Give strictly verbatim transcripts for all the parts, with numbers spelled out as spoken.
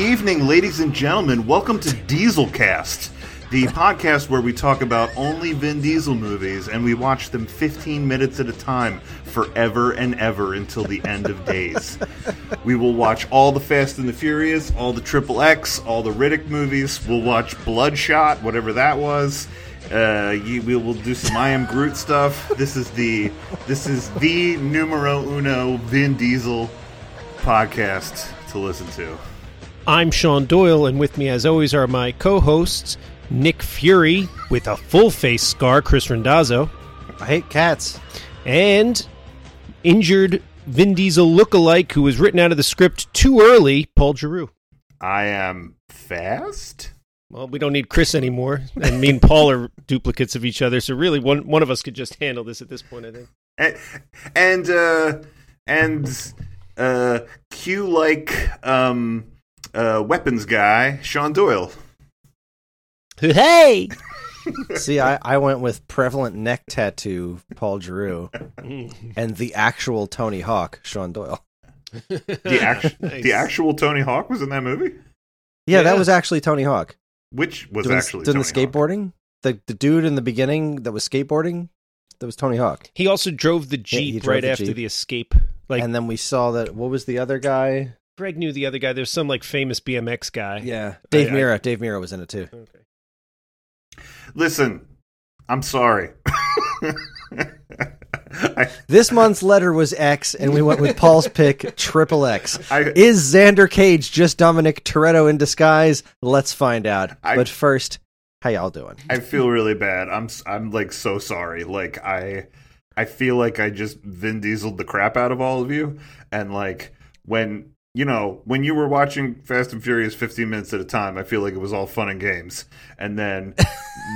evening, ladies and gentlemen. Welcome to Dieselcast, the podcast where we talk about only Vin Diesel movies, and we watch them fifteen minutes at a time forever and ever until the end of days. We will watch all the Fast and the Furious, all the triple X, all the Riddick movies. We'll watch Bloodshot, whatever that was. Uh, you, we will do some I Am Groot stuff. This is the this is the numero uno Vin Diesel podcast to listen to. I'm Sean Doyle, and with me, as always, are my co-hosts Nick Fury with a full face scar, Chris Rendazzo. I hate cats, and injured Vin Diesel lookalike who was written out of the script too early, Paul Giroux. I am fast. Well, we don't need Chris anymore, and me and Paul are duplicates of each other, so really one one of us could just handle this at this point, I think. And and uh, and uh, Q like um, uh, weapons guy, Sean Doyle. Hey! See, I, I went with prevalent neck tattoo, Paul Giroux, and the actual Tony Hawk, Sean Doyle. The, act- nice. The actual Tony Hawk was in that movie? Yeah, yeah. That was actually Tony Hawk. Which was doing, actually doing Tony the skateboarding? Hawk. The the dude in the beginning that was skateboarding, that was Tony Hawk. He also drove the Jeep yeah, drove right the after Jeep. The escape. Like, and then we saw that, what was the other guy? Greg knew the other guy. There's some like famous B M X guy. Yeah, Dave I, Mira. I, Dave Mira was in it too. Okay. Listen, I'm sorry. I, this month's letter was X, and we went with Paul's pick, triple X. I, Is Xander Cage just Dominic Toretto in disguise? Let's find out. I, but first, how y'all doing? I feel really bad. I'm I'm like so sorry. Like I I feel like I just Vin Diesel'd the crap out of all of you. And like when you know when you were watching Fast and Furious fifteen minutes at a time, I feel like it was all fun and games. And then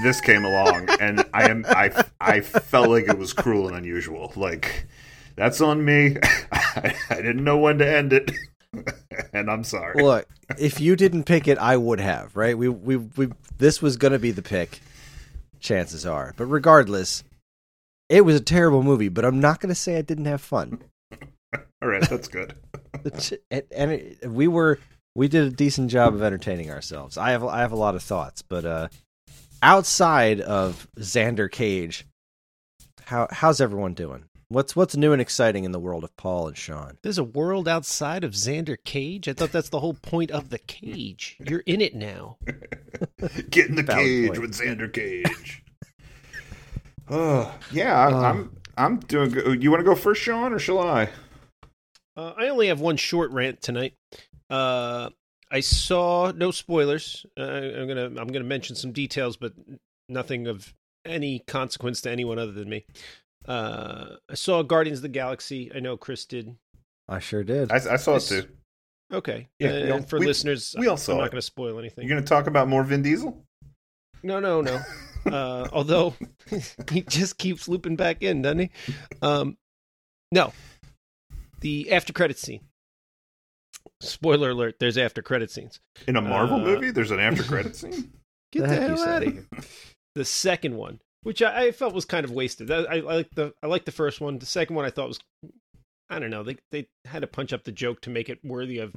this came along, and I am I I felt like it was cruel and unusual. Like, that's on me. I, I didn't know when to end it, and I'm sorry. Look, if you didn't pick it, I would have. Right? We we we. This was going to be the pick. Chances are, but regardless, it was a terrible movie. But I'm not going to say I didn't have fun. All right, that's good. and and it, we were we did a decent job of entertaining ourselves. I have I have a lot of thoughts, but. uh Outside of Xander Cage, how how's everyone doing? What's what's new and exciting in the world of Paul and Sean? There's a world outside of Xander Cage? I thought that's the whole point of the cage. You're in it now. Get in the Valid cage point. With Xander Cage. Oh yeah, I, um, I'm I'm doing good. You want to go first, Sean, or shall I? Uh, I only have one short rant tonight. Uh. I saw no spoilers. Uh, I'm gonna I'm gonna mention some details, but nothing of any consequence to anyone other than me. Uh, I saw Guardians of the Galaxy. I know Chris did. I sure did. I, I saw I, it too. Okay. Yeah. Uh, all, and for we, listeners, we all saw I'm not it. Gonna spoil anything. You're gonna talk about more Vin Diesel? No, no, no. uh, although he just keeps looping back in, doesn't he? Um, no. The after credits scene. Spoiler alert, there's after credit scenes. In a Marvel uh, movie, there's an after credit scene? Get the, the hell out of here. The second one, which I, I felt was kind of wasted. I, I, I like the I like the first one. The second one I thought was, I don't know, they, they had to punch up the joke to make it worthy of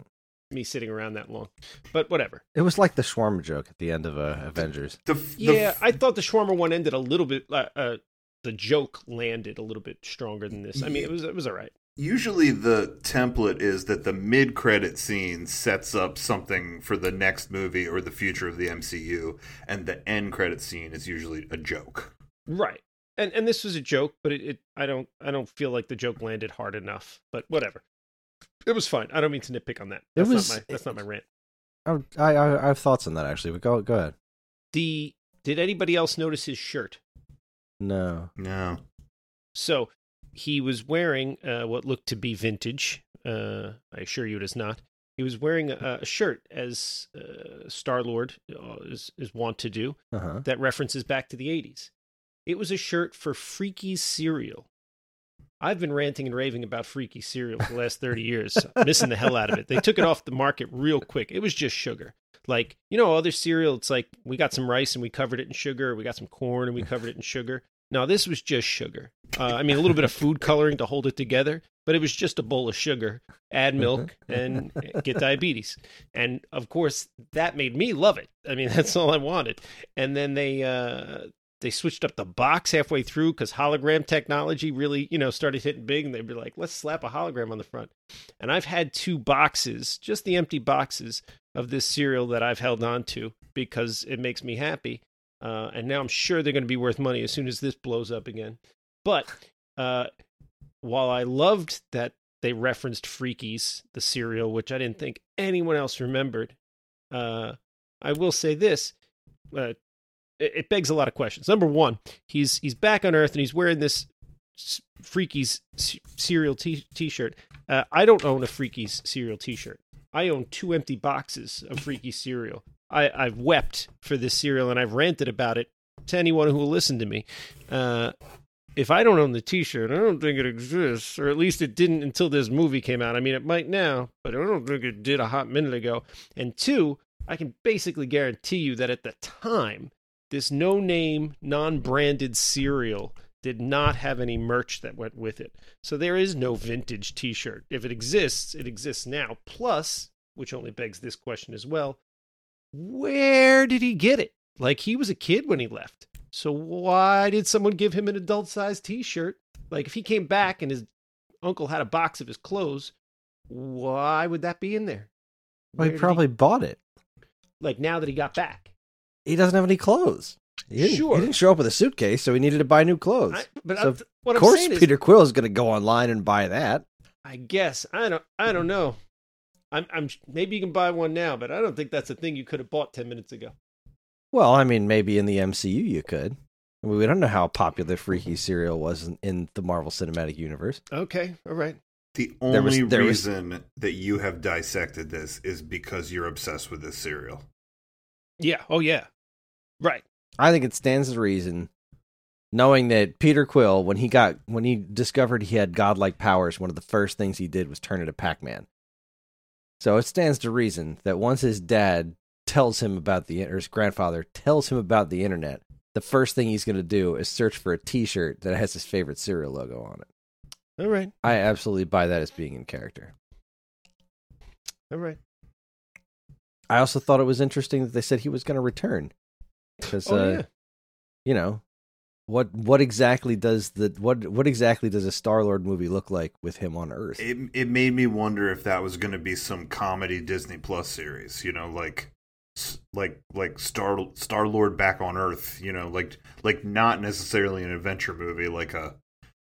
me sitting around that long. But whatever. It was like the shawarma joke at the end of uh, Avengers. The, the, the, yeah, the... I thought the shawarma one ended a little bit, uh, uh, the joke landed a little bit stronger than this. I mean, it was it was all right. Usually the template is that the mid-credit scene sets up something for the next movie or the future of the M C U, and the end credit scene is usually a joke. Right. And and this was a joke, but it, it I don't I don't feel like the joke landed hard enough, but whatever. It was fine. I don't mean to nitpick on that. That's it was, not my that's it, not my rant. I, I I have thoughts on that actually, but go go ahead. The did anybody else notice his shirt? No. No. So he was wearing uh, what looked to be vintage. Uh, I assure you it is not. He was wearing a, a shirt, as uh, Star-Lord is, is wont to do, uh-huh. that references back to the eighties. It was a shirt for Freakies cereal. I've been ranting and raving about Freakies cereal for the last thirty years, missing the hell out of it. They took it off the market real quick. It was just sugar. Like, you know, other cereal, it's like we got some rice and we covered it in sugar. We got some corn and we covered it in sugar. No, this was just sugar. Uh, I mean, a little bit of food coloring to hold it together, but it was just a bowl of sugar, add milk, and get diabetes. And of course, that made me love it. I mean, that's all I wanted. And then they uh, they switched up the box halfway through because hologram technology really, you know, started hitting big. And they'd be like, let's slap a hologram on the front. And I've had two boxes, just the empty boxes of this cereal that I've held on to because it makes me happy. Uh, and now I'm sure they're going to be worth money as soon as this blows up again. But uh, while I loved that they referenced Freakies, the cereal, which I didn't think anyone else remembered, uh, I will say this. Uh, it, it begs a lot of questions. Number one, he's he's back on Earth and he's wearing this Freakies c- cereal t- t-shirt. Uh, I don't own a Freakies cereal t-shirt. I own two empty boxes of Freakies cereal. I, I've wept for this cereal, and I've ranted about it to anyone who will listen to me. Uh, if I don't own the T-shirt, I don't think it exists, or at least it didn't until this movie came out. I mean, it might now, but I don't think it did a hot minute ago. And two, I can basically guarantee you that at the time, this no-name, non-branded cereal did not have any merch that went with it. So there is no vintage T-shirt. If it exists, it exists now. Plus, which only begs this question as well, where did he get it? Like, he was a kid when he left. So why did someone give him an adult-sized T-shirt? Like, if he came back and his uncle had a box of his clothes, why would that be in there? Well, he probably he... bought it. Like, now that he got back. He doesn't have any clothes. He didn't, sure. He didn't show up with a suitcase, so he needed to buy new clothes. I, but so I, what of I'm course, Peter is, Quill is going to go online and buy that. I guess. I don't. I don't know. I'm, I'm. Maybe you can buy one now, but I don't think that's a thing you could have bought ten minutes ago. Well, I mean, maybe in the M C U you could. I mean, we don't know how popular Freakies cereal was in, in the Marvel Cinematic Universe. Okay, all right. The only there was, there reason was... that you have dissected this is because you're obsessed with this cereal. Yeah. Oh, yeah. Right. I think it stands to reason, knowing that Peter Quill, when he got when he discovered he had godlike powers, one of the first things he did was turn into Pac-Man. So it stands to reason that once his dad tells him about the, or his grandfather tells him about the internet, the first thing he's going to do is search for a T-shirt that has his favorite cereal logo on it. All right. I absolutely buy that as being in character. All right. I also thought it was interesting that they said he was going to return. Because, oh, uh, yeah. you know, what what exactly does the what what exactly does a Star-Lord movie look like with him on Earth? It it made me wonder if that was going to be some comedy Disney Plus series, you know, like like like Star Star-Lord back on Earth, you know, like like not necessarily an adventure movie, like a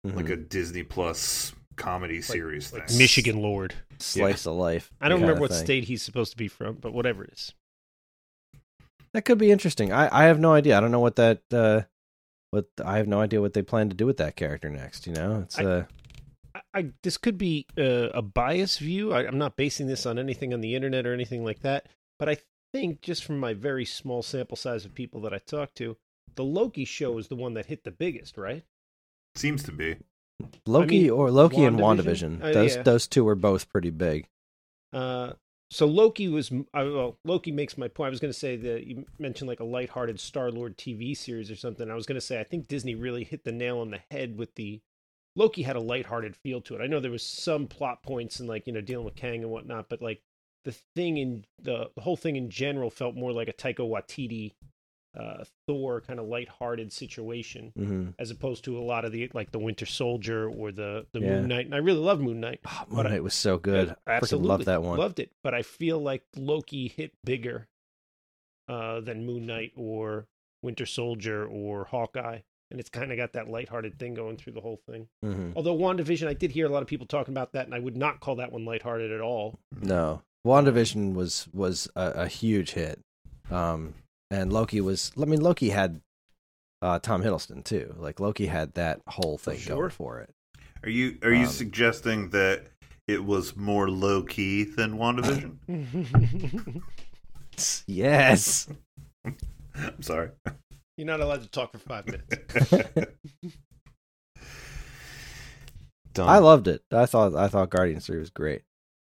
mm-hmm. like a Disney Plus comedy like, series like thing. Michigan Lord slice yeah. of life. I don't remember what thing. state he's supposed to be from, but whatever it is. That could be interesting. I, I have no idea. I don't know what that. Uh, what I have no idea what they plan to do with that character next. You know, it's. I, uh... I, I this could be uh, a biased view. I, I'm not basing this on anything on the internet or anything like that. But I think just from my very small sample size of people that I talked to, the Loki show is the one that hit the biggest, right? Seems to be Loki I mean, or Loki WandaVision? and WandaVision. Uh, those yeah. those two are both pretty big. Uh. So Loki was, well, Loki makes my point. I was going to say that you mentioned like a lighthearted Star-Lord T V series or something. I was going to say, I think Disney really hit the nail on the head with the, Loki had a lighthearted feel to it. I know there was some plot points and like, you know, dealing with Kang and whatnot, but like the thing in, the, the whole thing in general felt more like a Taika Waititi, uh, Thor kind of lighthearted situation mm-hmm. as opposed to a lot of the, like the Winter Soldier or the, the yeah. Moon Knight. And I really love Moon Knight. Oh, Moon Knight I, was so good. I, I absolutely loved that one. Loved it. But I feel like Loki hit bigger uh, than Moon Knight or Winter Soldier or Hawkeye. And it's kind of got that lighthearted thing going through the whole thing. Mm-hmm. Although WandaVision, I did hear a lot of people talking about that and I would not call that one lighthearted at all. No. WandaVision was, was a, a huge hit. Um, And Loki was, I mean, Loki had uh, Tom Hiddleston, too. Like, Loki had that whole thing sure. going for it. Are you are you um, suggesting that it was more low-key than WandaVision? Yes. I'm sorry. You're not allowed to talk for five minutes. I loved it. I thought I thought Guardians three was great.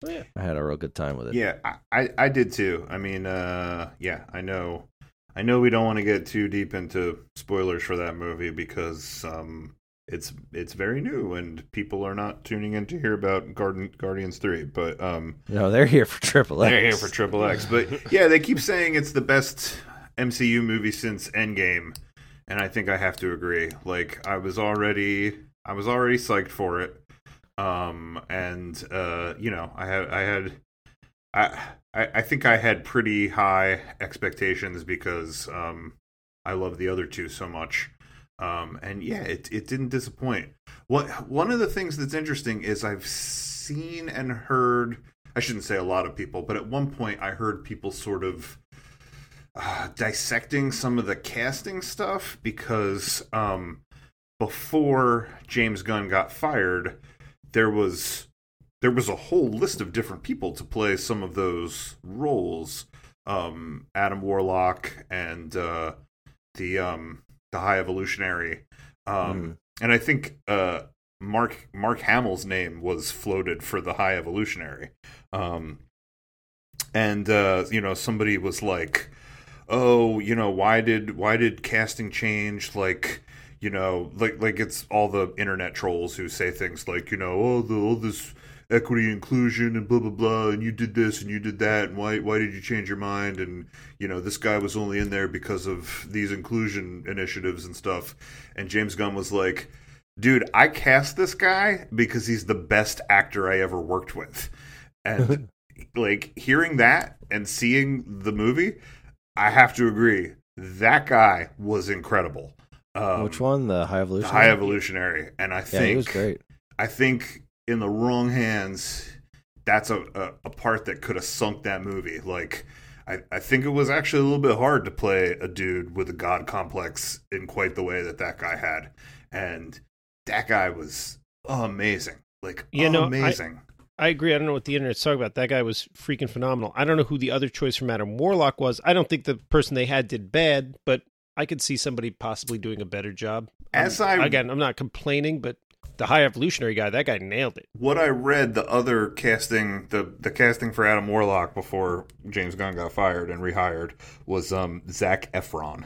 Oh, yeah. I had a real good time with it. Yeah, I, I did, too. I mean, uh, yeah, I know. I know we don't want to get too deep into spoilers for that movie because um, it's it's very new, and people are not tuning in to hear about Garden, Guardians three. But um, no, they're here for Triple X. They're here for Triple X. But yeah, they keep saying it's the best M C U movie since Endgame, and I think I have to agree. Like I was already, I was already psyched for it. Um, and uh, you know, I had, I had, I, I think I had pretty high expectations because um, I love the other two so much. Um, and yeah, it it didn't disappoint. What one of the things that's interesting is I've seen and heard, I shouldn't say a lot of people, but at one point I heard people sort of uh, dissecting some of the casting stuff because um, before James Gunn got fired, there was there was a whole list of different people to play some of those roles. Um, Adam Warlock and uh, the um. the High Evolutionary, um, mm. and I think uh, Mark Mark Hamill's name was floated for the High Evolutionary, um, and uh, you know somebody was like, "Oh, you know why did why did casting change?" Like, you know, like like it's all the internet trolls who say things like, you know, oh, the, all this equity inclusion and blah blah blah, and you did this and you did that, and why why did you change your mind? And you know this guy was only in there because of these inclusion initiatives and stuff. And James Gunn was like, dude, I cast this guy because he's the best actor I ever worked with. And like hearing that and seeing the movie, I have to agree that guy was incredible. Um, Which one? The High Evolutionary. The High Evolutionary, and I think yeah, he was great. I think. In the wrong hands, that's a, a, a part that could have sunk that movie. Like, I, I think it was actually a little bit hard to play a dude with a god complex in quite the way that that guy had. And that guy was amazing. Like, you know, amazing. I, I agree. I don't know what the internet's talking about. That guy was freaking phenomenal. I don't know who the other choice from Adam Warlock was. I don't think the person they had did bad, but I could see somebody possibly doing a better job. As I'm, I Again, I'm not complaining, but... The High Evolutionary guy, that guy nailed it. What I read, the other casting, the, the casting for Adam Warlock before James Gunn got fired and rehired was um, Zac Efron.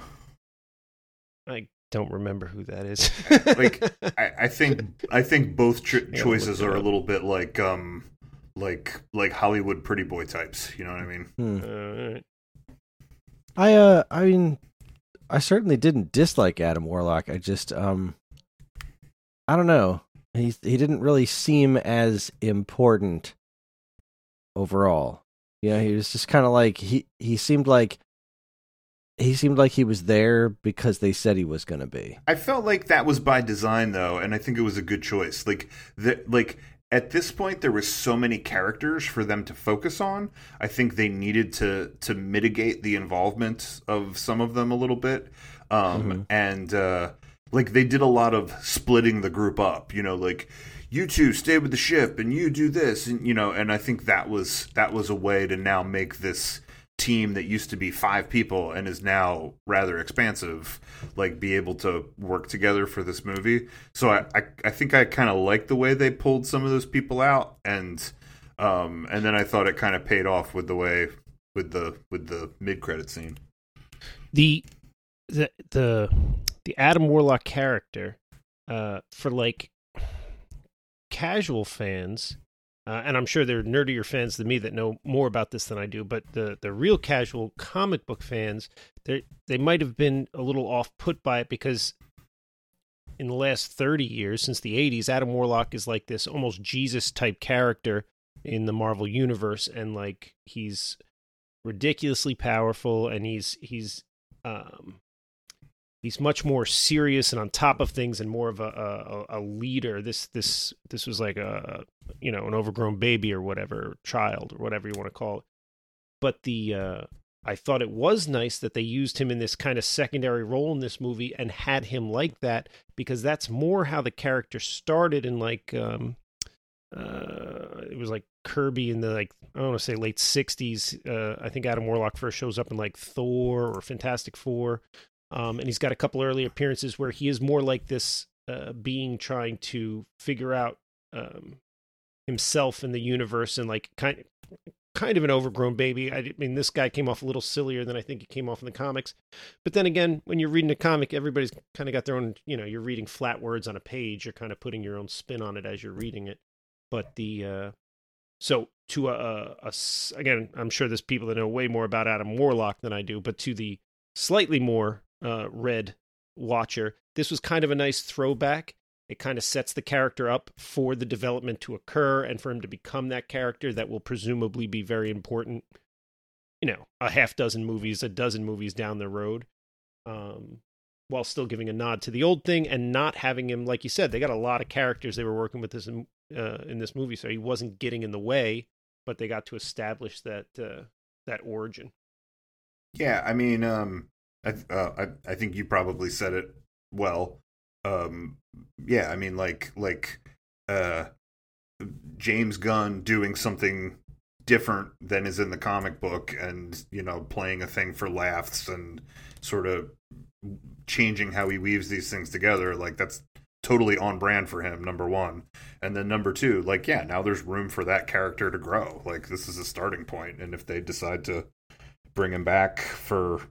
I don't remember who that is. like I, I think I think both cho- choices are a little bit like um like like Hollywood pretty boy types. You know what I mean? Hmm. Uh, all right. I uh I mean I certainly didn't dislike Adam Warlock. I just um. I don't know. He he didn't really seem as important overall. You know, he was just kind of like he, he seemed like he seemed like he was there because they said he was going to be. I felt like that was by design though, and I think it was a good choice. Like the, like at this point there were so many characters for them to focus on. I think they needed to to mitigate the involvement of some of them a little bit. Um mm-hmm. and uh Like, they did a lot of splitting the group up, you know, like, you two stay with the ship, and you do this, and, you know, and I think that was that was a way to now make this team that used to be five people and is now rather expansive, like, be able to work together for this movie. So I, I, I think I kind of liked the way they pulled some of those people out, and um, and then I thought it kind of paid off with the way, with the, with the mid-credit scene. The, the, the... The Adam Warlock character, uh, for like casual fans, uh, and I'm sure there are nerdier fans than me that know more about this than I do, but the, the real casual comic book fans, they they might have been a little off put by it because in the last thirty years, since the eighties, Adam Warlock is like this almost Jesus type character in the Marvel universe, and like he's ridiculously powerful, and he's he's um. He's much more serious and on top of things, and more of a, a, a leader. This this this was like a you know an overgrown baby or whatever, or child or whatever you want to call it. But the uh, I thought it was nice that they used him in this kind of secondary role in this movie and had him like that, because that's more how the character started in like um, uh, it was like Kirby in the like I don't want to say late sixties. Uh, I think Adam Warlock first shows up in like Thor or Fantastic Four. Um, and he's got a couple early appearances where he is more like this uh, being trying to figure out um, himself in the universe and like kind of kind of an overgrown baby. I mean, this guy came off a little sillier than I think he came off in the comics. But then again, when you're reading a comic, everybody's kind of got their own, you know, you're reading flat words on a page. You're kind of putting your own spin on it as you're reading it. But the, uh, so to a, a, a, again, I'm sure there's people that know way more about Adam Warlock than I do, but to the slightly more uh, read watcher, this was kind of a nice throwback. It kind of sets the character up for the development to occur and for him to become that character that will presumably be very important, you know, a half dozen movies, a dozen movies down the road, um, while still giving a nod to the old thing and not having him, like you said, they got a lot of characters they were working with this in, uh, in this movie, so he wasn't getting in the way, but they got to establish that uh, that origin. Yeah, I mean, um, I, uh, I I think you probably said it well. Um, yeah, I mean, like, like, uh, James Gunn doing something different than is in the comic book and, you know, playing a thing for laughs and sort of changing how he weaves these things together. Like, that's totally on brand for him, number one. And then number two, like, yeah, now there's room for that character to grow. Like, this is a starting point. And if they decide to bring him back for,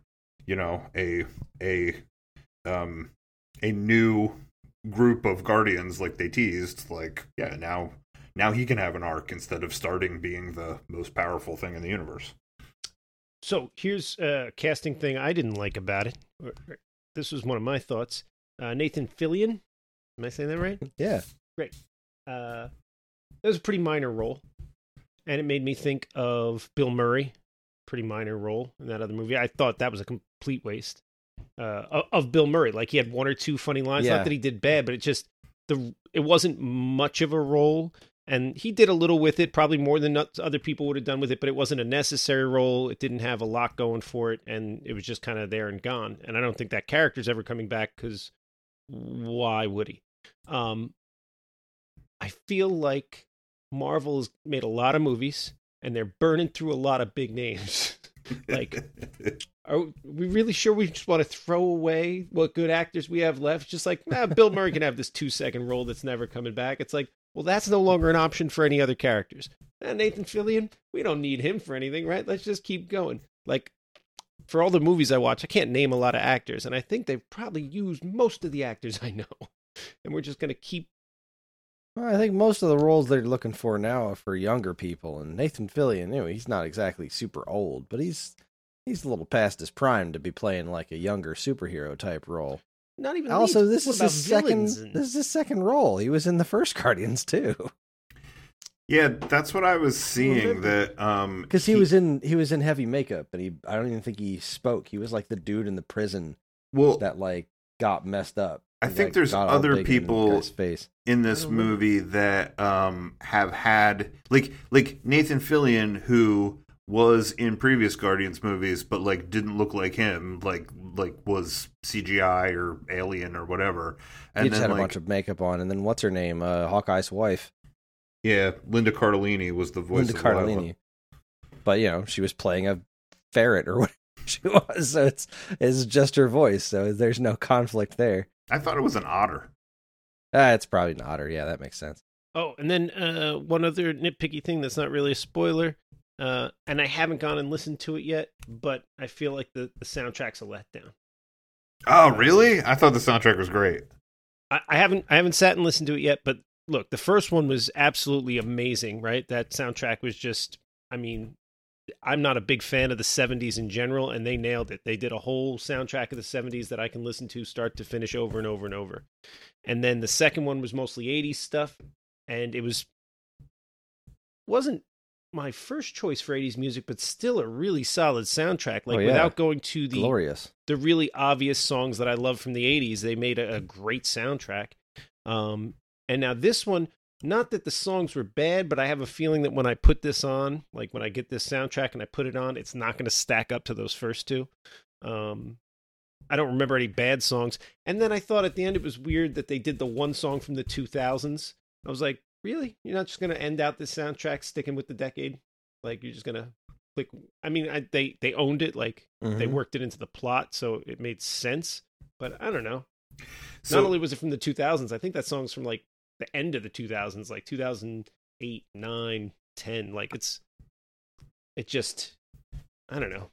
you know, a, a, um, a new group of Guardians, like they teased, like, yeah, now now he can have an arc instead of starting being the most powerful thing in the universe. So here's a casting thing I didn't like about it. This was one of my thoughts. Uh, Nathan Fillion, am I saying that right? Yeah. Great. Uh, that was a pretty minor role, and it made me think of Bill Murray, pretty minor role in that other movie. I thought that was a complete waste. Uh, of Bill Murray. Like, he had one or two funny lines. Yeah. Not that he did bad, but it just, the it wasn't much of a role. And he did a little with it, probably more than other people would have done with it, but it wasn't a necessary role. It didn't have a lot going for it, and it was just kind of there and gone. And I don't think that character's ever coming back, because why would he? Um, I feel like Marvel's made a lot of movies, and they're burning through a lot of big names. Like, are we really sure we just want to throw away what good actors we have left? Just like, nah, Bill Murray can have this two-second role that's never coming back. It's like, well, that's no longer an option for any other characters. And Nathan Fillion, we don't need him for anything, right? Let's just keep going. Like, for all the movies I watch, I can't name a lot of actors, and I think they've probably used most of the actors I know. And we're just going to keep... Well, I think most of the roles they're looking for now are for younger people, and Nathan Fillion, anyway, he's not exactly super old, but he's he's a little past his prime to be playing like a younger superhero type role. Not even also, least. This what is his second. And... This is his second role. He was in the first Guardians too. Yeah, that's what I was seeing. That um, because he, he was in he was in heavy makeup, and he I don't even think he spoke. He was like the dude in the prison well, that like got messed up. I think like there's other people in, in this movie that um, have had like like Nathan Fillion, who was in previous Guardians movies, but like didn't look like him, like like was C G I or alien or whatever. And he just then, had like, a bunch of makeup on. And then what's her name? Uh, Hawkeye's wife. Yeah, Linda Cardellini was the voice. Linda of Cardellini, Lila. But you know she was playing a ferret or whatever she was, so it's it's just her voice. So there's no conflict there. I thought it was an otter. Uh, it's probably an otter. Yeah, that makes sense. Oh, and then uh, one other nitpicky thing that's not really a spoiler, uh, and I haven't gone and listened to it yet, but I feel like the, the soundtrack's a letdown. Oh, really? I thought the soundtrack was great. I, I haven't I haven't sat and listened to it yet, but look, the first one was absolutely amazing, right? That soundtrack was just, I mean... I'm not a big fan of the seventies in general, and they nailed it. They did a whole soundtrack of the seventies that I can listen to start to finish over and over and over. And then the second one was mostly eighties stuff, and it was wasn't my first choice for eighties music, but still a really solid soundtrack. Like, oh, yeah. Without going to the Glorious. The really obvious songs that I love from the eighties, they made a, a great soundtrack. Um, and now this one, not that the songs were bad, but I have a feeling that when I put this on, like when I get this soundtrack and I put it on, it's not going to stack up to those first two. Um, I don't remember any bad songs. And then I thought at the end it was weird that they did the one song from the two thousands. I was like, really? You're not just going to end out this soundtrack sticking with the decade? Like, you're just going to click. I mean, I, they, they owned it. Like, mm-hmm. They worked it into the plot, so it made sense. But I don't know. So, not only was it from the two thousands, I think that song's from like the end of the two thousands, like two thousand eight, nine, ten, like it's It just, I don't know.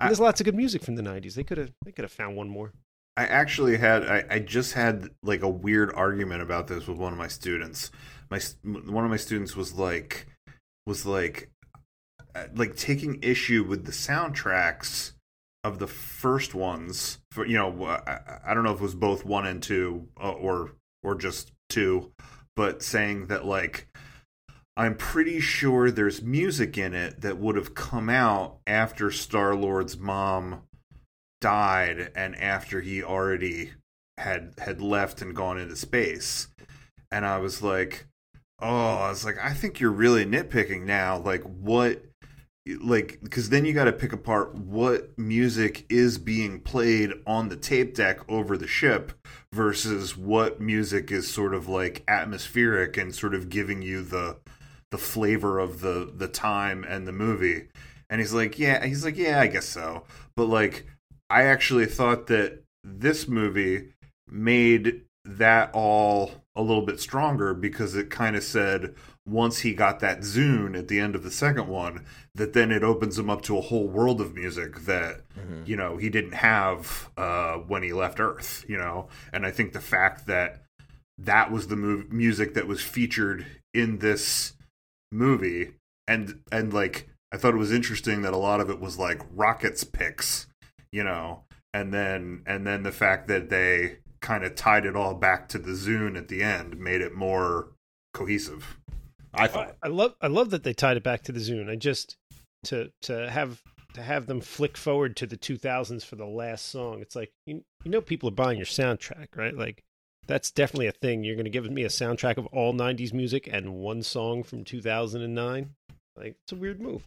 I, there's lots of good music from the nineties. They could have they could have found one more. I actually had, I, I just had like a weird argument about this with one of my students. My one of my students was like, was like, like taking issue with the soundtracks of the first ones. For, you know, I, I don't know if it was both one and two uh, or or just two, but saying that like, I'm pretty sure there's music in it that would have come out after Star-Lord's mom died and after he already had had left and gone into space. And I was like, oh, I was like, I think you're really nitpicking now. Like what, like, because then you got to pick apart what music is being played on the tape deck over the ship versus what music is sort of like atmospheric and sort of giving you the the flavor of the the time and the movie. And he's like, yeah, he's like, yeah, I guess so. But like, I actually thought that this movie made that all a little bit stronger because it kind of said once he got that zune at the end of the second one, that then it opens him up to a whole world of music that, mm-hmm. you know, he didn't have uh, when he left Earth, you know? And I think the fact that that was the mov- music that was featured in this movie and, and like, I thought it was interesting that a lot of it was like Rocket's picks, you know, and then and then the fact that they kind of tied it all back to the Zune at the end made it more cohesive. I thought I, I love I love that they tied it back to the Zune. I just to to have to have them flick forward to the two thousands for the last song. It's like you, you know people are buying your soundtrack, right? Like that's definitely a thing. You're going to give me a soundtrack of all nineties music and one song from two thousand nine. Like it's a weird move.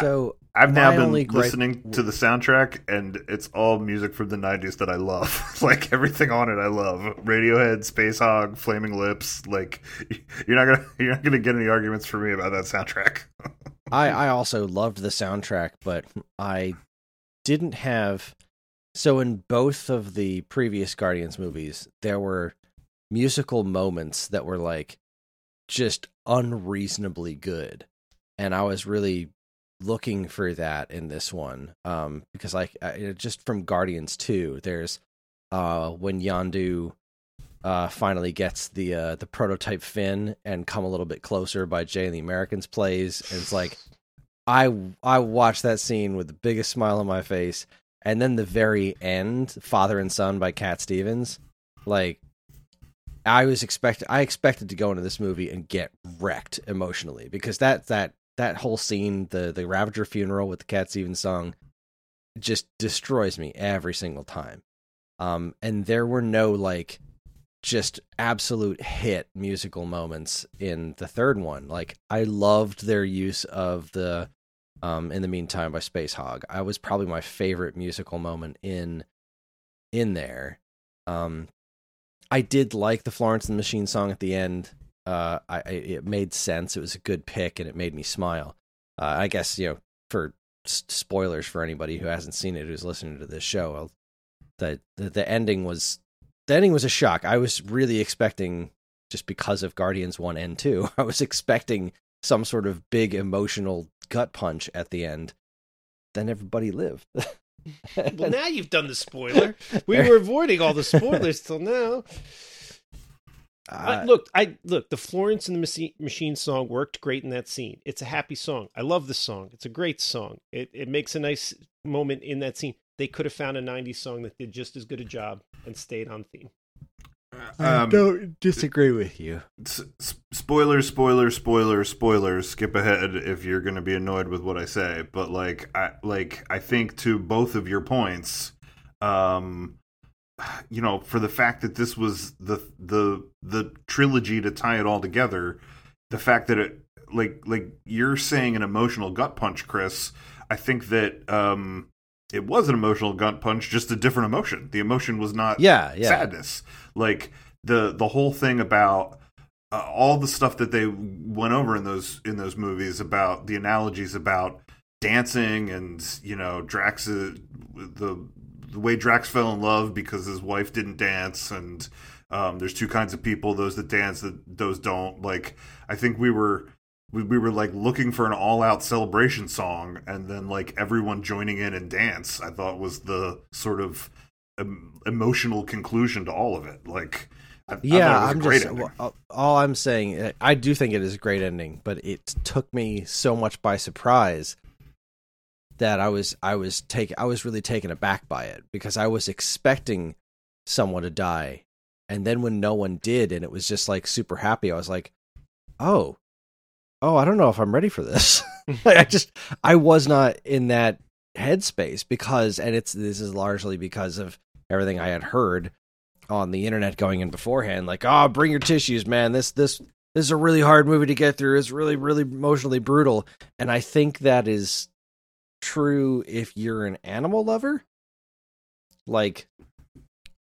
So I, I've now been listening gripe... to the soundtrack, and it's all music from the nineties that I love. Like everything on it, I love. Radiohead, Space Hog, Flaming Lips. Like you're not gonna, you're not gonna get any arguments from me about that soundtrack. I, I also loved the soundtrack, but I didn't have. So in both of the previous Guardians movies, there were musical moments that were like just unreasonably good, and I was really looking for that in this one, um, because like I, just from Guardians two, there's uh, when Yondu uh, finally gets the uh, the prototype fin and Come a Little Bit Closer by Jay and the Americans plays, and it's like I I watched that scene with the biggest smile on my face, and then the very end, Father and Son by Cat Stevens, like I was expect I expected to go into this movie and get wrecked emotionally because that that. That whole scene, the, the Ravager funeral with the Cat Stevens song, just destroys me every single time. Um, and there were no, like, just absolute hit musical moments in the third one. Like, I loved their use of the um, In the Meantime by Space Hog. I was probably my favorite musical moment in in there. Um, I did like the Florence and the Machine song at the end. Uh, I, I it made sense. It was a good pick, and it made me smile. Uh, I guess you know, for s- spoilers for anybody who hasn't seen it, who's listening to this show, I'll, the, the the ending was the ending was a shock. I was really expecting, just because of Guardians one and two, I was expecting some sort of big emotional gut punch at the end. Then everybody lived. Well, now you've done the spoiler. We were avoiding all the spoilers till now. Uh, I, look, I look. The Florence and the Machine song worked great in that scene. It's a happy song. I love the song. It's a great song. It it makes a nice moment in that scene. They could have found a nineties song that did just as good a job and stayed on theme. I um, don't disagree with you. Spoilers, spoilers, spoilers, spoilers. Skip ahead if you're going to be annoyed with what I say. But like, I like, I think to both of your points. Um, You know, for the fact that this was the the the trilogy to tie it all together, the fact that it like like you're saying an emotional gut punch, Chris. I think that um, it was an emotional gut punch, just a different emotion. The emotion was not yeah, yeah. sadness. Like the the whole thing about uh, all the stuff that they went over in those in those movies about the analogies about dancing and you know Drax uh, the. The way Drax fell in love because his wife didn't dance, and um, there's two kinds of people: those that dance, that those don't. Like, I think we were we, we were like looking for an all-out celebration song, and then like everyone joining in and dance, I thought was the sort of um, emotional conclusion to all of it. Like, I, yeah, I I'm just well, all I'm saying. I do think it is a great ending, but it took me so much by surprise that I was I was take I was really taken aback by it, because I was expecting someone to die, and then when no one did, and it was just like super happy, I was like, oh, oh, I don't know if I'm ready for this. Like, I just I was not in that headspace, because, and it's this is largely because of everything I had heard on the internet going in beforehand, like, oh, bring your tissues, man. This this this is a really hard movie to get through. It's really, really emotionally brutal. And I think that is true if you're an animal lover. Like,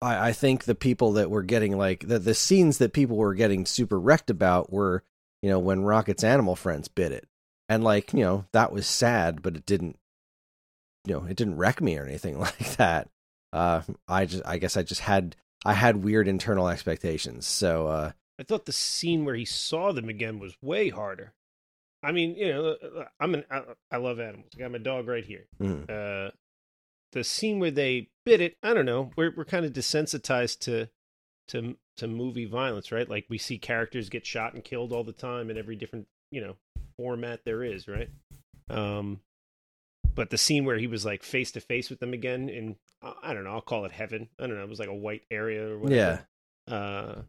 I, I think the people that were getting, like, the, the scenes that people were getting super wrecked about were, you know, when Rocket's animal friends bit it. And, like, you know, that was sad, but it didn't, you know, it didn't wreck me or anything like that. Uh, I just, I guess I just had, I had weird internal expectations. So, uh, I thought the scene where he saw them again was way harder. I mean, you know, I'm an, I, I love animals. I got my dog right here. Mm. Uh, the scene where they bit it, I don't know. We're we're kind of desensitized to to to movie violence, right? Like, we see characters get shot and killed all the time in every different, you know, format there is, right? Um, but the scene where he was like face to face with them again, in, I don't know, I'll call it heaven. I don't know. It was like a white area or whatever. Yeah. Uh,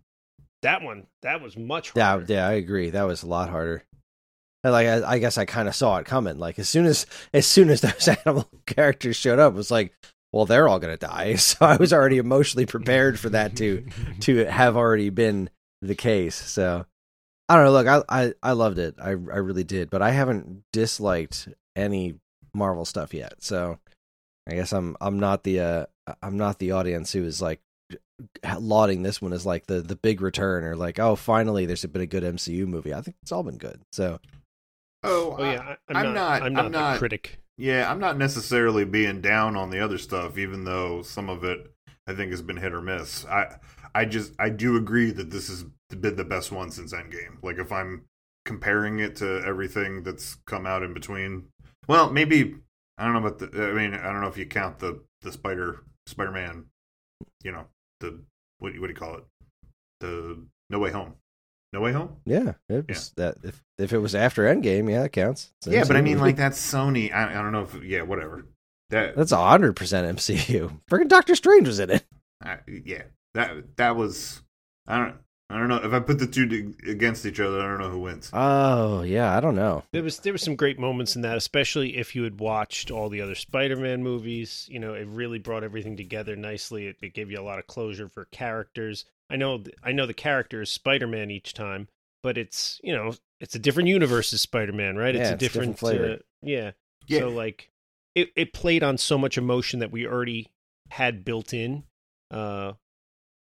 that one, that was much harder. Yeah, yeah, I agree. That was a lot harder. And like, I, I guess I kind of saw it coming. Like, as soon as, as soon as those animal characters showed up, it was like, well, they're all going to die. So I was already emotionally prepared for that to, to have already been the case. So I don't know. Look, I, I, I loved it. I I really did, but I haven't disliked any Marvel stuff yet. So I guess I'm, I'm not the, uh, I'm not the audience who is like lauding this one as like the, the big return, or like, oh, finally there's been a good M C U movie. I think it's all been good. So. Oh, oh yeah, I, I'm, I'm not, not. I'm not I'm not, the critic. Yeah, I'm not necessarily being down on the other stuff, even though some of it I think has been hit or miss. I, I just, I do agree that this has been the best one since Endgame. Like, if I'm comparing it to everything that's come out in between, well, maybe I don't know about the. I mean, I don't know if you count the the Spider Spider-Man. You know, the what what do you call it? The No Way Home. No Way Home? Yeah, it was yeah. that if, if it was after Endgame, yeah, it counts. It's yeah, M C U. But I mean, like, that's Sony. I, I don't know if, yeah, whatever. That That's one hundred percent M C U. Freaking Doctor Strange was in it. I, yeah, that that was, I don't I don't know. If I put the two to, against each other, I don't know who wins. Oh, yeah, I don't know. There was there were some great moments in that, especially if you had watched all the other Spider-Man movies. You know, it really brought everything together nicely. It, it gave you a lot of closure for characters. I know, I know the character is Spider-Man each time, but it's, you know, it's a different universe as Spider-Man, right? Yeah, it's a it's different, different flavor. Uh, yeah. yeah. So like, it, it played on so much emotion that we already had built in, uh,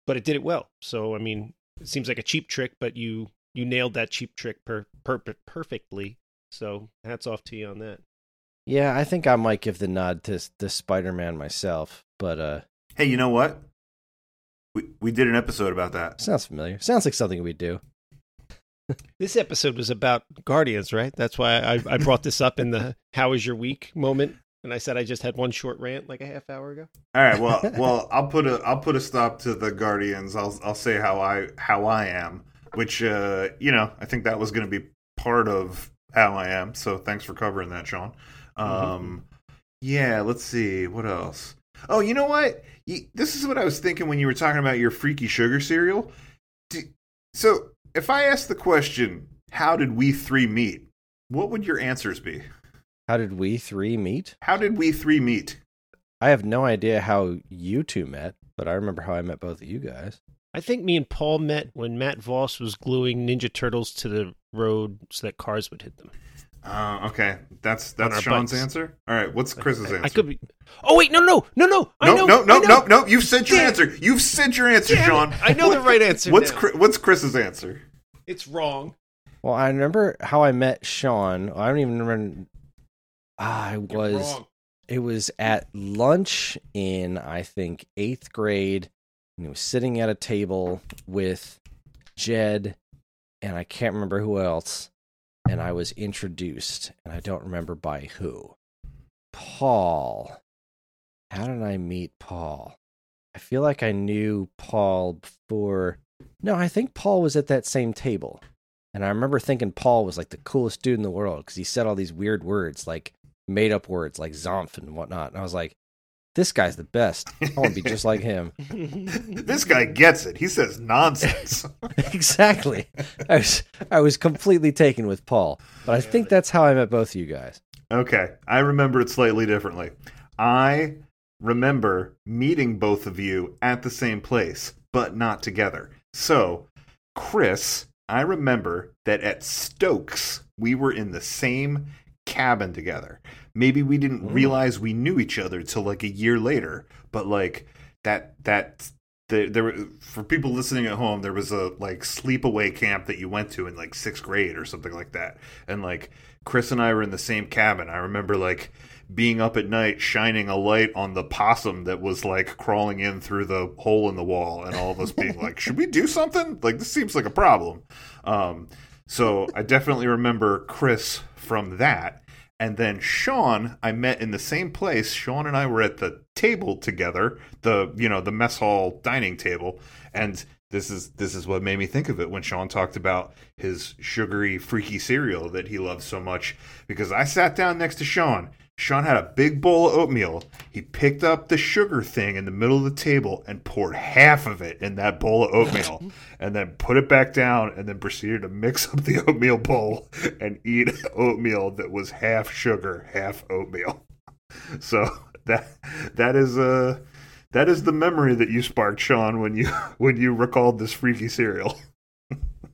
but it did it well. So I mean, it seems like a cheap trick, but you you nailed that cheap trick per, per, per perfectly. So hats off to you on that. Yeah, I think I might give the nod to the Spider-Man myself, but uh, hey, you know what? We, we did an episode about that. Sounds familiar. Sounds like something we do. This episode was about Guardians, right? That's why I, I brought this up in the "How was your week?" moment, and I said I just had one short rant like a half hour ago. All right. Well, well, I'll put a I'll put a stop to the Guardians. I'll I'll say how I how I am, which uh, you know, I think that was going to be part of how I am. So thanks for covering that, Sean. Um, mm-hmm. Yeah. Let's see what else. Oh, you know what? This is what I was thinking when you were talking about your Freaky Sugar cereal. So, if I asked the question, how did we three meet? What would your answers be? How did we three meet? How did we three meet? I have no idea how you two met, but I remember how I met both of you guys. I think me and Paul met when Matt Voss was gluing Ninja Turtles to the road so that cars would hit them. Uh, okay, that's that's Sean's bikes. Answer. All right, what's Chris's answer? I, I could be. Oh wait, no, no, no, no, I no, know, no, no, I know. no, no. You've said your yeah. answer. You've said your answer, yeah, Sean. I know what, the right answer. What's now. What's Chris's answer? It's wrong. Well, I remember how I met Sean. I don't even remember. Ah, I was. It was at lunch in I think eighth grade, and he was sitting at a table with Jed, and I can't remember who else. and I was introduced, and I don't remember by who. Paul. How did I meet Paul? I feel like I knew Paul before. No, I think Paul was at that same table. And I remember thinking Paul was like the coolest dude in the world because he said all these weird words, like made up words, like zomph and whatnot. And I was like, this guy's the best. I want to be just like him. This guy gets it. He says nonsense. Exactly. I was, I was completely taken with Paul. But I think that's how I met both of you guys. Okay. I remember it slightly differently. I remember meeting both of you at the same place, but not together. So, Chris, I remember that at Stokes, we were in the same cabin together. Maybe we didn't realize we knew each other till like a year later, but like that, that, the, there were, for people listening at home, there was a like sleepaway camp that you went to in like sixth grade or something like that. And like Chris and I were in the same cabin. I remember like being up at night shining a light on the possum that was like crawling in through the hole in the wall and all of us being like, should we do something? Like, this seems like a problem. Um, so I definitely remember Chris from that. And then Sean, I met in the same place. Sean and I were at the table together, the, you know, the mess hall dining table. And this is, this is what made me think of it when Sean talked about his sugary, freaky cereal that he loves so much, because I sat down next to Sean. Sean had a big bowl of oatmeal. He picked up the sugar thing in the middle of the table and poured half of it in that bowl of oatmeal and then put it back down and then proceeded to mix up the oatmeal bowl and eat oatmeal that was half sugar, half oatmeal. So that that is uh, that is the memory that you sparked, Sean, when you when you recalled this freaky cereal.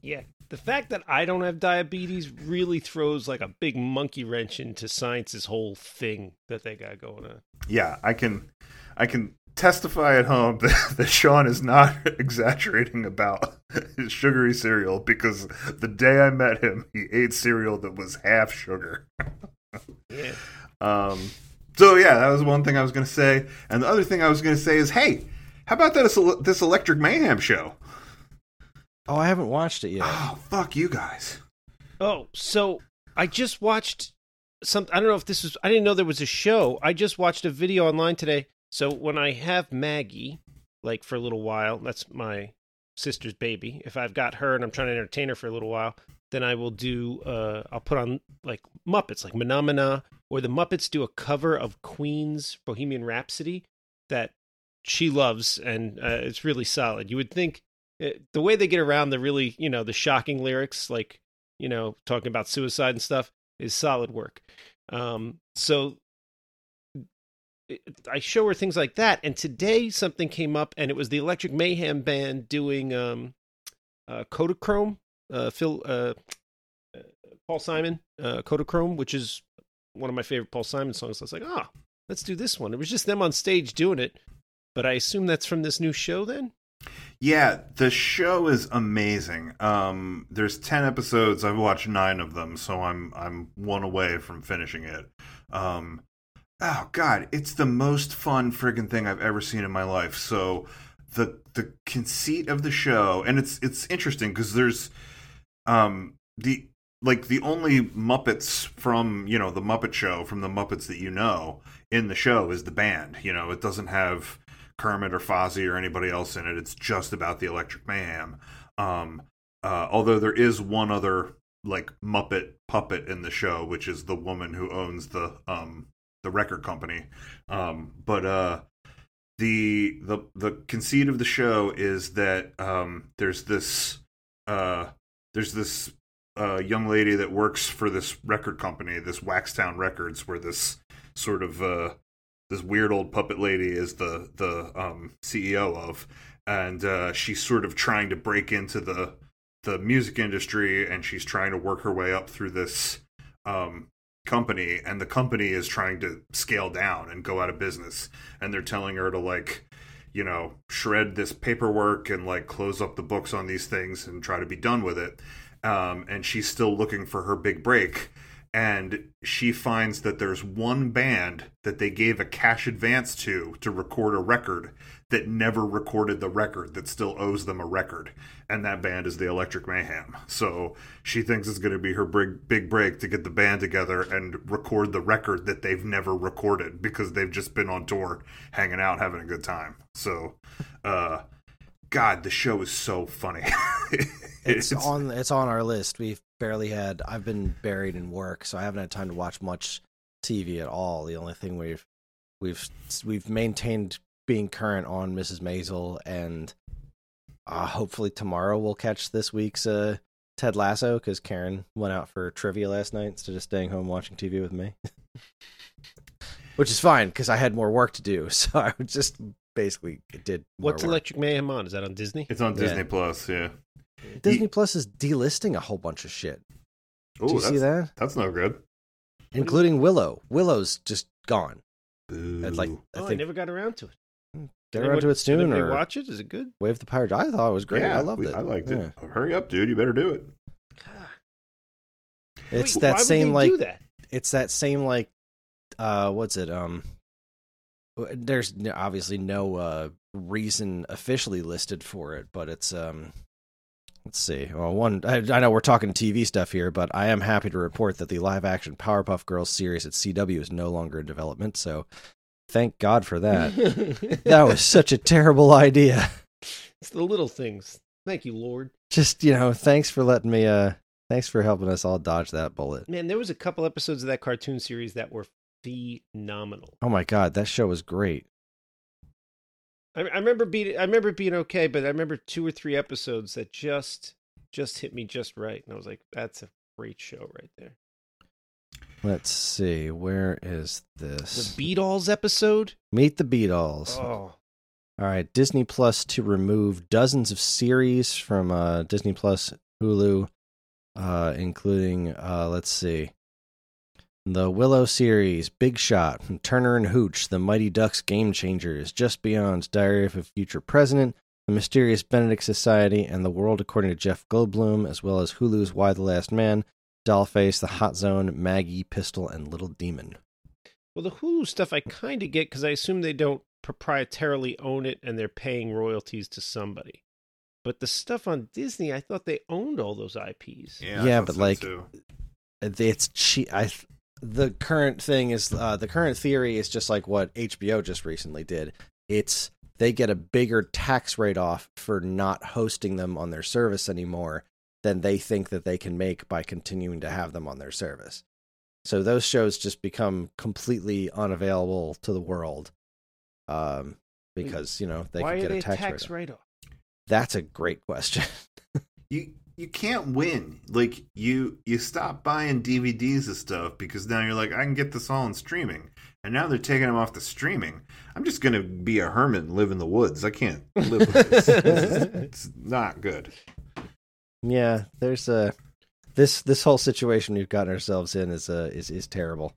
Yeah. The fact that I don't have diabetes really throws like a big monkey wrench into science's whole thing that they got going on. Yeah, I can I can testify at home that, that Sean is not exaggerating about his sugary cereal, because the day I met him, he ate cereal that was half sugar. Yeah. Um, so, yeah, that was one thing I was going to say. And the other thing I was going to say is, hey, how about this, this Electric Mayhem show? Oh, I haven't watched it yet. Oh, fuck you guys. Oh, so I just watched some. I don't know if this was. I didn't know there was a show. I just watched a video online today. So when I have Maggie, like for a little while, that's my sister's baby. If I've got her and I'm trying to entertain her for a little while, then I will do, uh, I'll put on like Muppets, like Menomina, or the Muppets do a cover of Queen's Bohemian Rhapsody that she loves. And uh, it's really solid. You would think. The way they get around the really, you know, the shocking lyrics, like, you know, talking about suicide and stuff, is solid work. Um, so I show her things like that. And today something came up, and it was the Electric Mayhem Band doing um, uh, Kodachrome, uh, Phil, uh, uh, Paul Simon, uh, Kodachrome, which is one of my favorite Paul Simon songs. So I was like, ah, oh, let's do this one. It was just them on stage doing it. But I assume that's from this new show then? Yeah, the show is amazing. Um, there's ten episodes. I've watched nine of them, so I'm I'm one away from finishing it. Um, oh God, it's the most fun friggin' thing I've ever seen in my life. So the the conceit of the show, and it's it's interesting because there's um the like the only Muppets from, you know, the Muppet Show, from the Muppets that you know in the show is the band. You know, it doesn't have Kermit or Fozzie or anybody else in it. It's just about the Electric Mayhem. Um, uh, although there is one other like Muppet puppet in the show, which is the woman who owns the um, the record company. Um, but uh, the the the conceit of the show is that um, there's this uh, there's this uh, young lady that works for this record company, this Waxtown Records, where this sort of uh, this weird old puppet lady is the the um, C E O of, and uh, she's sort of trying to break into the the music industry, and she's trying to work her way up through this um, company, and the company is trying to scale down and go out of business, and they're telling her to like, you know, shred this paperwork and like close up the books on these things and try to be done with it, um, and she's still looking for her big break. and she finds that there's one band that they gave a cash advance to to record a record that never recorded the record, that still owes them a record, and that band is the Electric Mayhem. So she thinks it's going to be her big, big break to get the band together and record the record that they've never recorded because they've just been on tour, hanging out, having a good time. So, uh, God, the show is so funny. it's, it's on. It's on our list. We've barely had. I've been buried in work, so I haven't had time to watch much T V at all. The only thing we've we've we've maintained being current on Missus Maisel, and uh, hopefully tomorrow we'll catch this week's uh, Ted Lasso because Karen went out for trivia last night, so just staying home watching T V with me, which is fine because I had more work to do. So I just basically did. More What's work. Electric Mayhem on? Is that on Disney? It's on Disney yeah. Plus. Yeah, Disney Plus is delisting a whole bunch of shit. Ooh, do you see that? That's not good. Including Willow. Willow's just gone. Boo. Like, I oh, think... I never got around to it. Get around to it soon, or watch it. Is it good? Wave the Pirate. I thought it was great. Yeah, I loved we, it. I liked yeah. it. Hurry up, dude! You better do it. God. It's Wait, that same like. That? It's that same like. Uh, what's it? Um, there's obviously no uh reason officially listed for it, but it's um. Let's see. Well, one, I, I know we're talking T V stuff here, but I am happy to report that the live-action Powerpuff Girls series at C W is no longer in development. So. Thank God for that. That was such a terrible idea. It's the little things. Thank you, Lord. Just, you know, thanks for letting me, uh, thanks for helping us all dodge that bullet. Man, there was a couple episodes of that cartoon series that were phenomenal. Oh my God, that show was great. I, I remember being, I remember being okay, but I remember two or three episodes that just, just hit me just right. And I was like, that's a great show right there. Let's see, where is this? The Beatles episode? Meet the Beatles. Oh. All right, Disney Plus to remove dozens of series from uh, Disney Plus, Hulu, uh, including, uh, let's see, the Willow series, Big Shot, Turner and Hooch, The Mighty Ducks Game Changers, Just Beyond, Diary of a Future President, The Mysterious Benedict Society, and The World According to Jeff Goldblum, as well as Hulu's Why the Last Man, Dollface, The Hot Zone, Maggie, Pistol, and Little Demon. Well, the Hulu stuff I kind of get because I assume they don't proprietarily own it and they're paying royalties to somebody. But the stuff on Disney, I thought they owned all those I Ps. Yeah, yeah but so like, too. it's cheap. I the current thing is uh, the current theory is just like what H B O just recently did. It's they get a bigger tax write off for not hosting them on their service anymore than they think that they can make by continuing to have them on their service. So those shows just become completely unavailable to the world um, because, you know, they can get a tax, tax write-off. That's a great question. you you can't win. Like, you, you stop buying D V Ds and stuff because now you're like, I can get this all in streaming. And now they're taking them off the streaming. I'm just going to be a hermit and live in the woods. I can't live with this. this is, it's not good. Yeah, there's a this this whole situation we've gotten ourselves in is a is is terrible.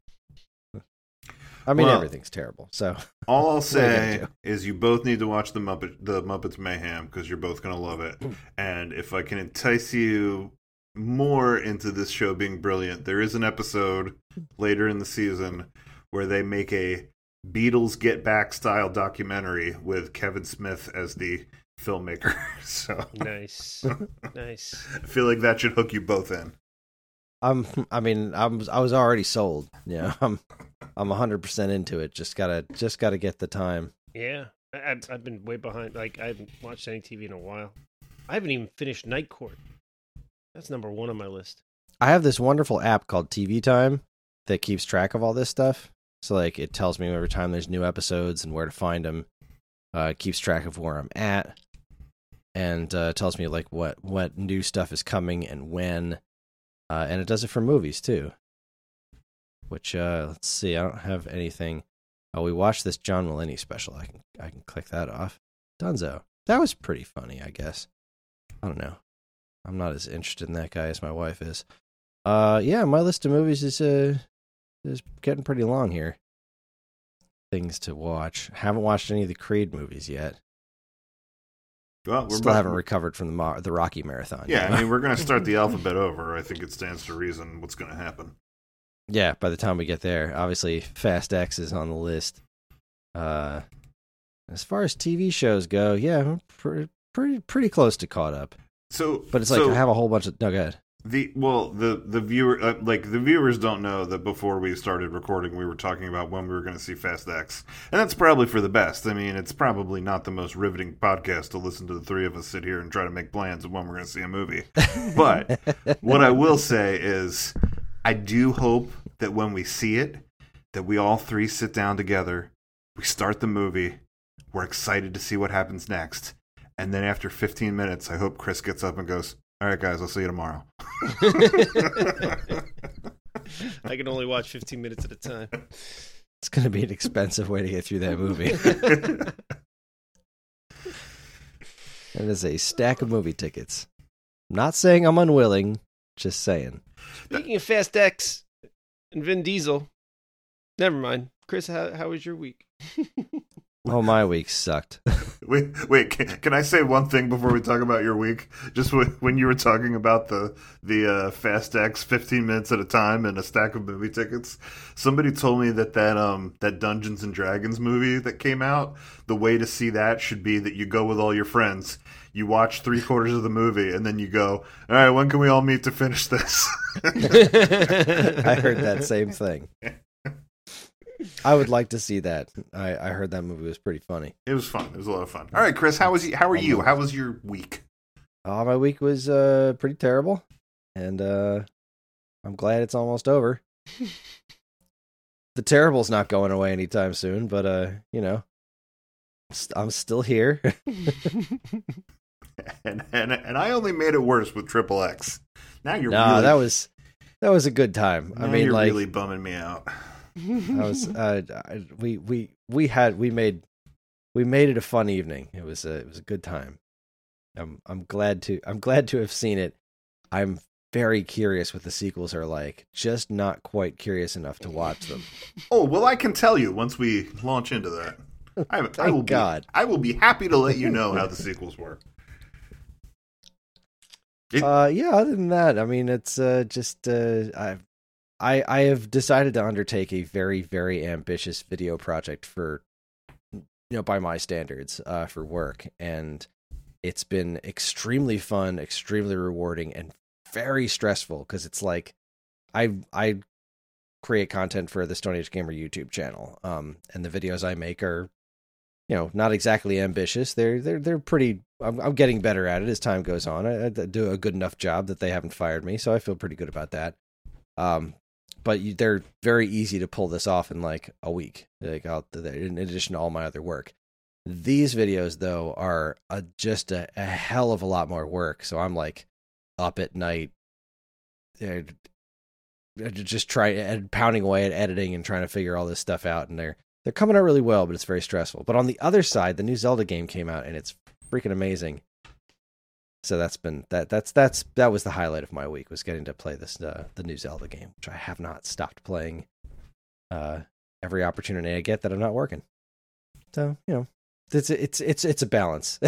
I mean, well, everything's terrible. So all I'll say is you both need to watch the Muppet the Muppets Mayhem because you're both gonna love it. And if I can entice you more into this show being brilliant, there is an episode later in the season where they make a Beatles Get Back style documentary with Kevin Smith as the filmmaker. So nice. Nice. I feel like that should hook you both in. Um I mean, I'm I was already sold. Yeah. I'm I'm one hundred percent into it. Just got to just got to get the time. Yeah. I I've, I've been way behind. Like I haven't watched any T V in a while. I haven't even finished Night Court. That's number one on my list. I have this wonderful app called T V Time that keeps track of all this stuff. So like it tells me every time there's new episodes and where to find them. Uh it keeps track of where I'm at. And uh, tells me like what, what new stuff is coming and when, uh, and it does it for movies too. Which uh, let's see, I don't have anything. Oh, we watched this John Mulaney special. I can I can click that off. Dunzo, that was pretty funny, I guess. I don't know. I'm not as interested in that guy as my wife is. Uh, yeah, my list of movies is uh is getting pretty long here. Things to watch. Haven't watched any of the Creed movies yet. Well, we still haven't recovered from the Mar- the Rocky Marathon. Yeah, you know? I mean, we're going to start the alphabet over. I think it stands to reason what's going to happen. yeah, by the time we get there, obviously Fast X is on the list. Uh, as far as T V shows go, yeah, I'm pretty pretty, pretty close to caught up. So, but it's like so I have a whole bunch of no good. The well, the the viewer uh, like the viewers don't know that before we started recording, we were talking about when we were going to see Fast X, and that's probably for the best. I mean, it's probably not the most riveting podcast to listen to the three of us sit here and try to make plans of when we're going to see a movie. But what I will say is, I do hope that when we see it, that we all three sit down together, we start the movie, we're excited to see what happens next. And then after fifteen minutes, I hope Chris gets up and goes, all right, guys, I'll see you tomorrow. I can only watch fifteen minutes at a time. It's going to be an expensive way to get through that movie. That is a stack of movie tickets. Not saying I'm unwilling, just saying. Speaking of Fast X and Vin Diesel, never mind. Chris, how, how was your week? Oh, my week sucked. Wait, wait. Can, can I say one thing before we talk about your week? Just w- when you were talking about the the uh, Fast X, fifteen minutes at a time, and a stack of movie tickets, somebody told me that that um that Dungeons and Dragons movie that came out, the way to see that should be that you go with all your friends, you watch three quarters of the movie, and then you go, all right, when can we all meet to finish this? I heard that same thing. I would like to see that. I, I heard that movie was pretty funny. It was fun. It was a lot of fun. All right, Chris, how was you, how are you? How was your week? Uh, my week was uh, pretty terrible, and uh, I'm glad it's almost over. The terrible's not going away anytime soon, but, uh, you know, st- I'm still here. and, and and I only made it worse with Triple X. Now you're nah, really... that was that was a good time. Now I mean, you're like, really bumming me out. I was, uh, I, we, we, we had, we made, we made it a fun evening. It was a, it was a good time. I'm, I'm glad to, I'm glad to have seen it. I'm very curious what the sequels are like, just not quite curious enough to watch them. Oh, well, I can tell you once we launch into that, I, Thank I will God. Be, I will be happy to let you know how the sequels were. It, uh, yeah. Other than that, I mean, it's, uh, just, uh, I've, I, I have decided to undertake a very, very ambitious video project for, you know, by my standards, uh, for work. And it's been extremely fun, extremely rewarding, and very stressful because it's like I I create content for the Stone Age Gamer YouTube channel. Um, and the videos I make are, you know, not exactly ambitious. They're they're they're pretty. I'm, I'm getting better at it as time goes on. I, I do a good enough job that they haven't fired me, so I feel pretty good about that. Um, but you, they're very easy to pull this off in like a week, like I'll, in addition to all my other work. These videos though are a, just a, a hell of a lot more work. So I'm like up at night, just try and pounding away at editing and trying to figure all this stuff out. And they're, they're coming out really well, but it's very stressful. But on the other side, the new Zelda game came out and it's freaking amazing. So that's been that that's that's that was the highlight of my week, was getting to play this uh, the new Zelda game, which I have not stopped playing uh, every opportunity I get that I'm not working. So, you know, it's it's it's it's a balance.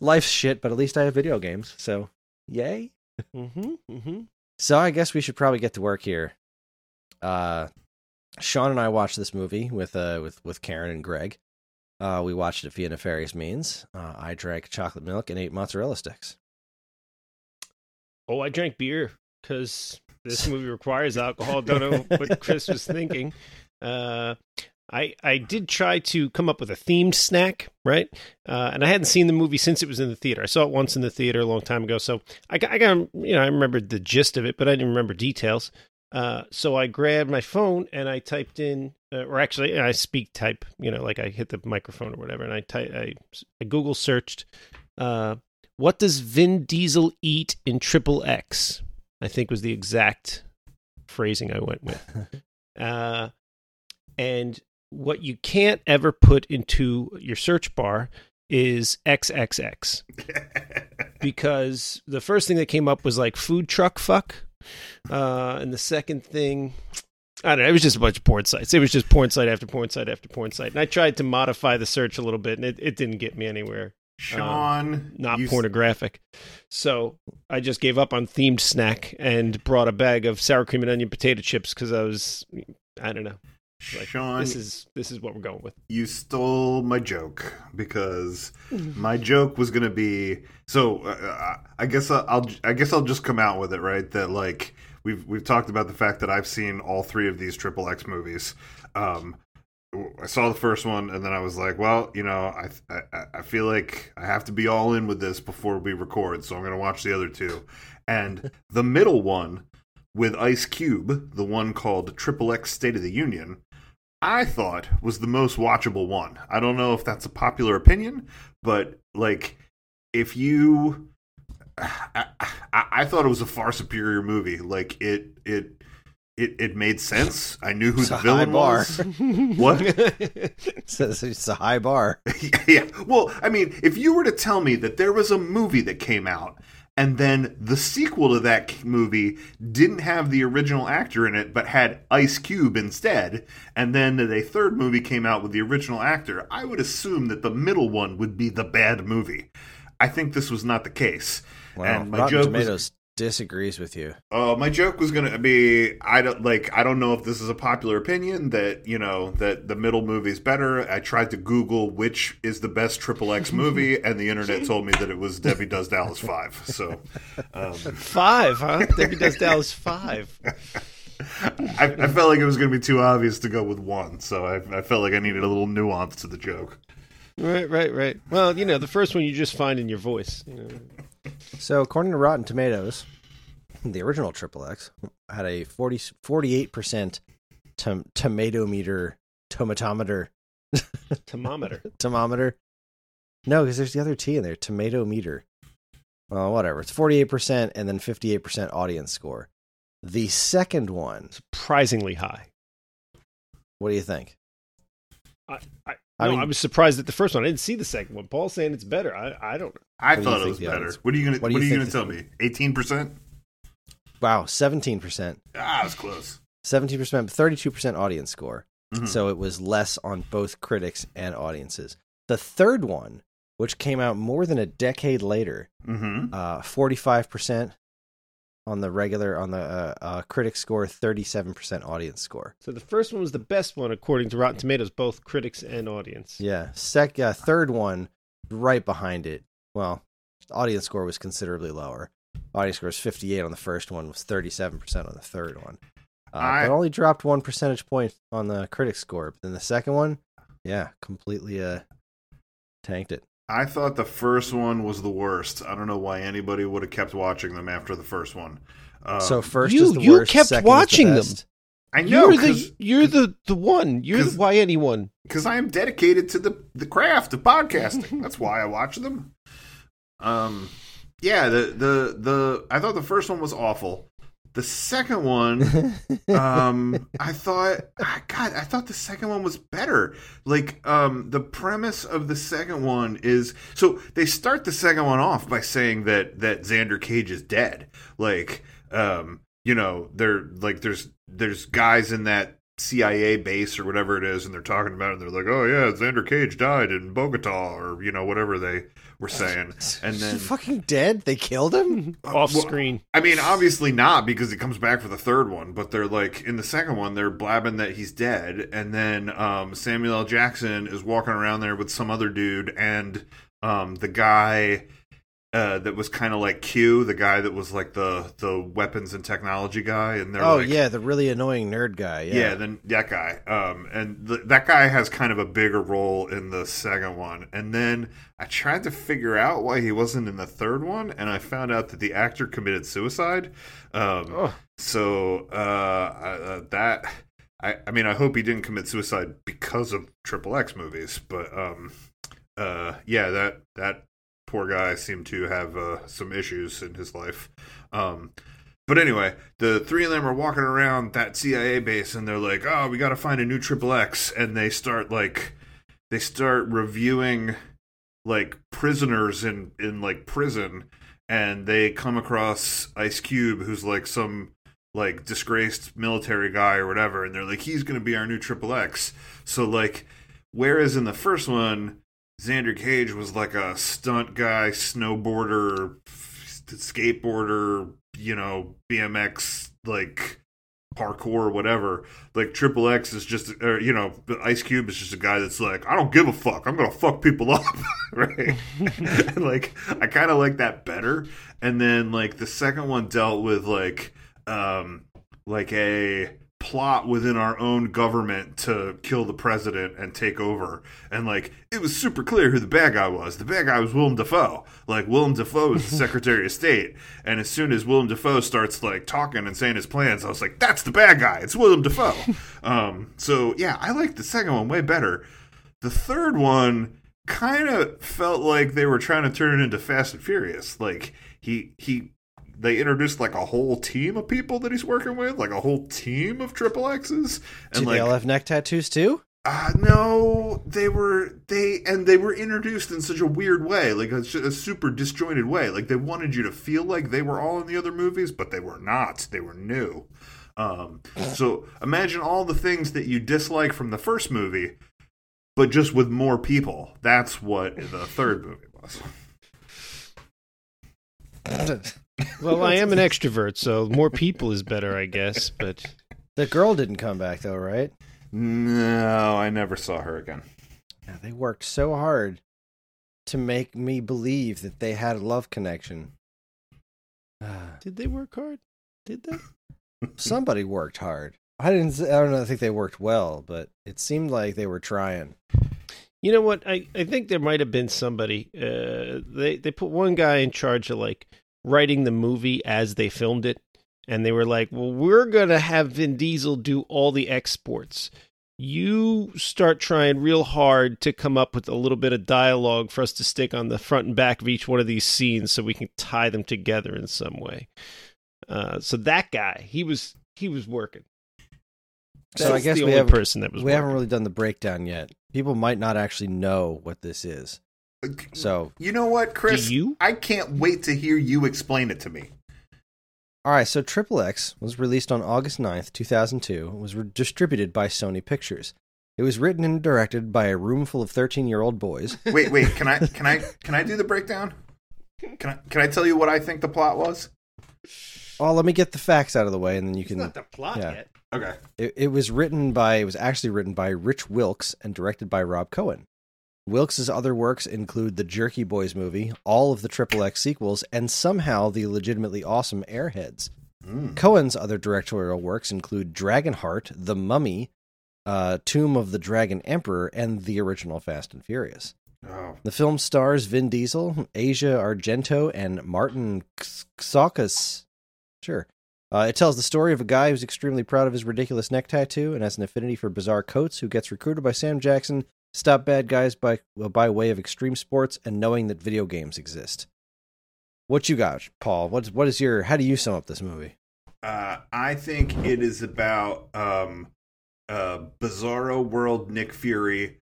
Life's shit, but at least I have video games. So, yay. Mm-hmm, mm-hmm. So I guess we should probably get to work here. Uh, Sean and I watched this movie with uh with, with Karen and Greg. Uh, we watched it via nefarious means. Uh, I drank chocolate milk and ate mozzarella sticks. Oh, I drank beer because this movie requires alcohol. Don't know what Chris was thinking. Uh, I I did try to come up with a themed snack, right? Uh, and I hadn't seen the movie since it was in the theater. I saw it once in the theater a long time ago, so I got, I got you know I remembered the gist of it, but I didn't remember details. Uh, so I grabbed my phone and I typed in, uh, or actually I speak type, you know, like I hit the microphone or whatever. And I type, I, I Google searched, uh, what does Vin Diesel eat in Triple X? I think was the exact phrasing I went with. uh, and what you can't ever put into your search bar is triple X because the first thing that came up was like food truck fuck. Uh, and the second thing, I don't know, it was just a bunch of porn sites. It was just porn site after porn site after porn site. And I tried to modify the search a little bit, and it, it didn't get me anywhere Sean. Um, not you... pornographic. So I just gave up on themed snack and brought a bag of sour cream and onion potato chips because I was, I don't know. Like, Sean, this is this is what we're going with. You stole my joke because my joke was going to be so. Uh, I guess I'll I guess I'll just come out with it, right? That like we've we've talked about the fact that I've seen all three of these triple X movies. Um, I saw the first one, and then I was like, well, you know, I I, I feel like I have to be all in with this before we record, so I'm going to watch the other two, and the middle one with Ice Cube, the one called triple X State of the Union. I thought was the most watchable one. I don't know if that's a popular opinion, but like if you I, I, I thought it was a far superior movie. Like it it it, it made sense. I knew who it's the villain was. What? It's, a, it's a high bar. Yeah. Well, I mean, if you were to tell me that there was a movie that came out and then the sequel to that movie didn't have the original actor in it, but had Ice Cube instead, and then a third movie came out with the original actor, I would assume that the middle one would be the bad movie. I think this was not the case. Wow. And my Rotten joke Tomatoes was, disagrees with you. Oh, uh, my joke was going to be, I don't like. I don't know if this is a popular opinion that you know that the middle movie's better. I tried to Google which is the best triple X movie, and the internet told me that it was Debbie Does Dallas Five. So um. five, huh? Debbie Does Dallas Five. I, I felt like it was going to be too obvious to go with one, so I, I felt like I needed a little nuance to the joke. Right, right, right. Well, you know, the first one you just find in your voice. You know. So, according to Rotten Tomatoes, the original triple X had a forty, forty-eight percent tom- tomato meter, tomatometer. Thermometer. Thermometer. No, because there's the other T in there, tomato meter. Well, whatever. It's forty-eight percent and then fifty-eight percent audience score. The second one. Surprisingly high. What do you think? I... I... I, no, mean, I was surprised at the first one. I didn't see the second one. Paul's saying it's better. I, I don't know. I thought it was better. What are you going to What are you going to tell me? eighteen percent? Wow, seventeen percent. Ah, it was close. seventeen percent, thirty-two percent audience score. Mm-hmm. So it was less on both critics and audiences. The third one, which came out more than a decade later, mm-hmm. uh, forty-five percent on the regular, on the uh, uh, critic score, thirty-seven percent audience score. So the first one was the best one, according to Rotten Tomatoes, both critics and audience. Yeah. Sec- uh, third one, right behind it. Well, the audience score was considerably lower. Audience score was fifty-eight on the first one, was thirty-seven percent on the third one. Uh, I... It only dropped one percentage point on the critic score. But then the second one, yeah, completely uh, tanked it. I thought the first one was the worst. I don't know why anybody would have kept watching them after the first one. Um, so first you, is the you worst, kept second watching is the best. Them. I know you're the you're the, the one. You're the why anyone. Because I am dedicated to the, the craft of podcasting. That's why I watch them. Um, yeah. The the the I thought the first one was awful. The second one, um, I thought, God, I thought the second one was better. Like, um, the premise of the second one is, so they start the second one off by saying that, that Xander Cage is dead. Like, um, you know, they're like, there's, there's guys in that C I A base or whatever it is. And they're talking about it. And they're like, oh yeah, Xander Cage died in Bogota or, you know, whatever they We're saying, and then fucking dead. They killed him uh, off well, screen. I mean, obviously not because he comes back for the third one. But they're like in the second one, they're blabbing that he's dead, and then um, Samuel L. Jackson is walking around there with some other dude, and um, the guy uh, that was kind of like Q, the guy that was like the the weapons and technology guy, and they're oh like, yeah, the really annoying nerd guy. Yeah, yeah then that guy, um, and th- that guy has kind of a bigger role in the second one, and then. I tried to figure out why he wasn't in the third one, and I found out that the actor committed suicide. Um, oh. So uh, uh, that, I, I mean, I hope he didn't commit suicide because of triple X movies, but um, uh, yeah, that that poor guy seemed to have uh, some issues in his life. Um, but anyway, the three of them are walking around that C I A base, and they're like, "Oh, we got to find a new triple X," and they start like, they start reviewing. Like prisoners in, in like prison, and they come across Ice Cube, who's like some like disgraced military guy or whatever, and they're like, he's gonna be our new triple X. So like, whereas in the first one, Xander Cage was like a stunt guy, snowboarder, skateboarder, you know, B M X, like, parkour, whatever. Like, Triple X is just, or, you know, Ice Cube is just a guy that's like, I don't give a fuck. I'm going to fuck people up, right? And, like, I kind of like that better. And then, like, the second one dealt with, like, um, like a plot within our own government to kill the president and take over. And, like, it was super clear who the bad guy was. The bad guy was Willem Dafoe. Like, Willem Dafoe is the Secretary of State. And as soon as Willem Dafoe starts, like, talking and saying his plans, I was like, that's the bad guy. It's Willem Dafoe. um, so, yeah, I liked the second one way better. The third one kind of felt like they were trying to turn it into Fast and Furious. Like, he he... they introduced like a whole team of people that he's working with, like a whole team of Triple X's. And did like, they all have neck tattoos too? Uh, no, they were, they, and they were introduced in such a weird way, like a, a super disjointed way. Like they wanted you to feel like they were all in the other movies, but they were not. They were new. Um, so imagine all the things that you dislike from the first movie, but just with more people. That's what the third movie was. Well, I am an extrovert, so more people is better, I guess. But the girl didn't come back, though, right? No, I never saw her again. Now, they worked so hard to make me believe that they had a love connection. Did they work hard? Did they? Somebody worked hard. I didn't. I don't know. I think they worked well, but it seemed like they were trying. You know what? I, I think there might have been somebody. Uh, they they put one guy in charge of like. Writing the movie as they filmed it, and they were like, well, we're going to have Vin Diesel do all the exports. You start trying real hard to come up with a little bit of dialogue for us to stick on the front and back of each one of these scenes so we can tie them together in some way. Uh, so that guy, he was he was working. That's so I guess the we only person that was we working. Haven't really done the breakdown yet. People might not actually know what this is. So you know what, Chris? Do you? I can't wait to hear you explain it to me. All right, so Triple X was released on August ninth, two thousand two, and was re- distributed by Sony Pictures. It was written and directed by a room full of thirteen-year-old boys. Wait, wait, can I can I can I do the breakdown? Can I can I tell you what I think the plot was? Oh, let me get the facts out of the way, and then you can. It's not the plot yeah. yet. Okay. It, it was written by. It was actually written by Rich Wilkes and directed by Rob Cohen. Wilkes' other works include the Jerky Boys movie, all of the Triple X sequels, and somehow the legitimately awesome Airheads. Mm. Cohen's other directorial works include Dragonheart, The Mummy, uh, Tomb of the Dragon Emperor, and the original Fast and Furious. Oh. The film stars Vin Diesel, Asia Argento, and Martin Xakis. Sure. Uh, it tells the story of a guy who's extremely proud of his ridiculous neck tattoo and has an affinity for bizarre coats, who gets recruited by Sam Jackson, stop bad guys by well, by way of extreme sports and knowing that video games exist. What you got, Paul? What's what is your? How do you sum up this movie? Uh, I think it is about um, uh, Bizarro World Nick Fury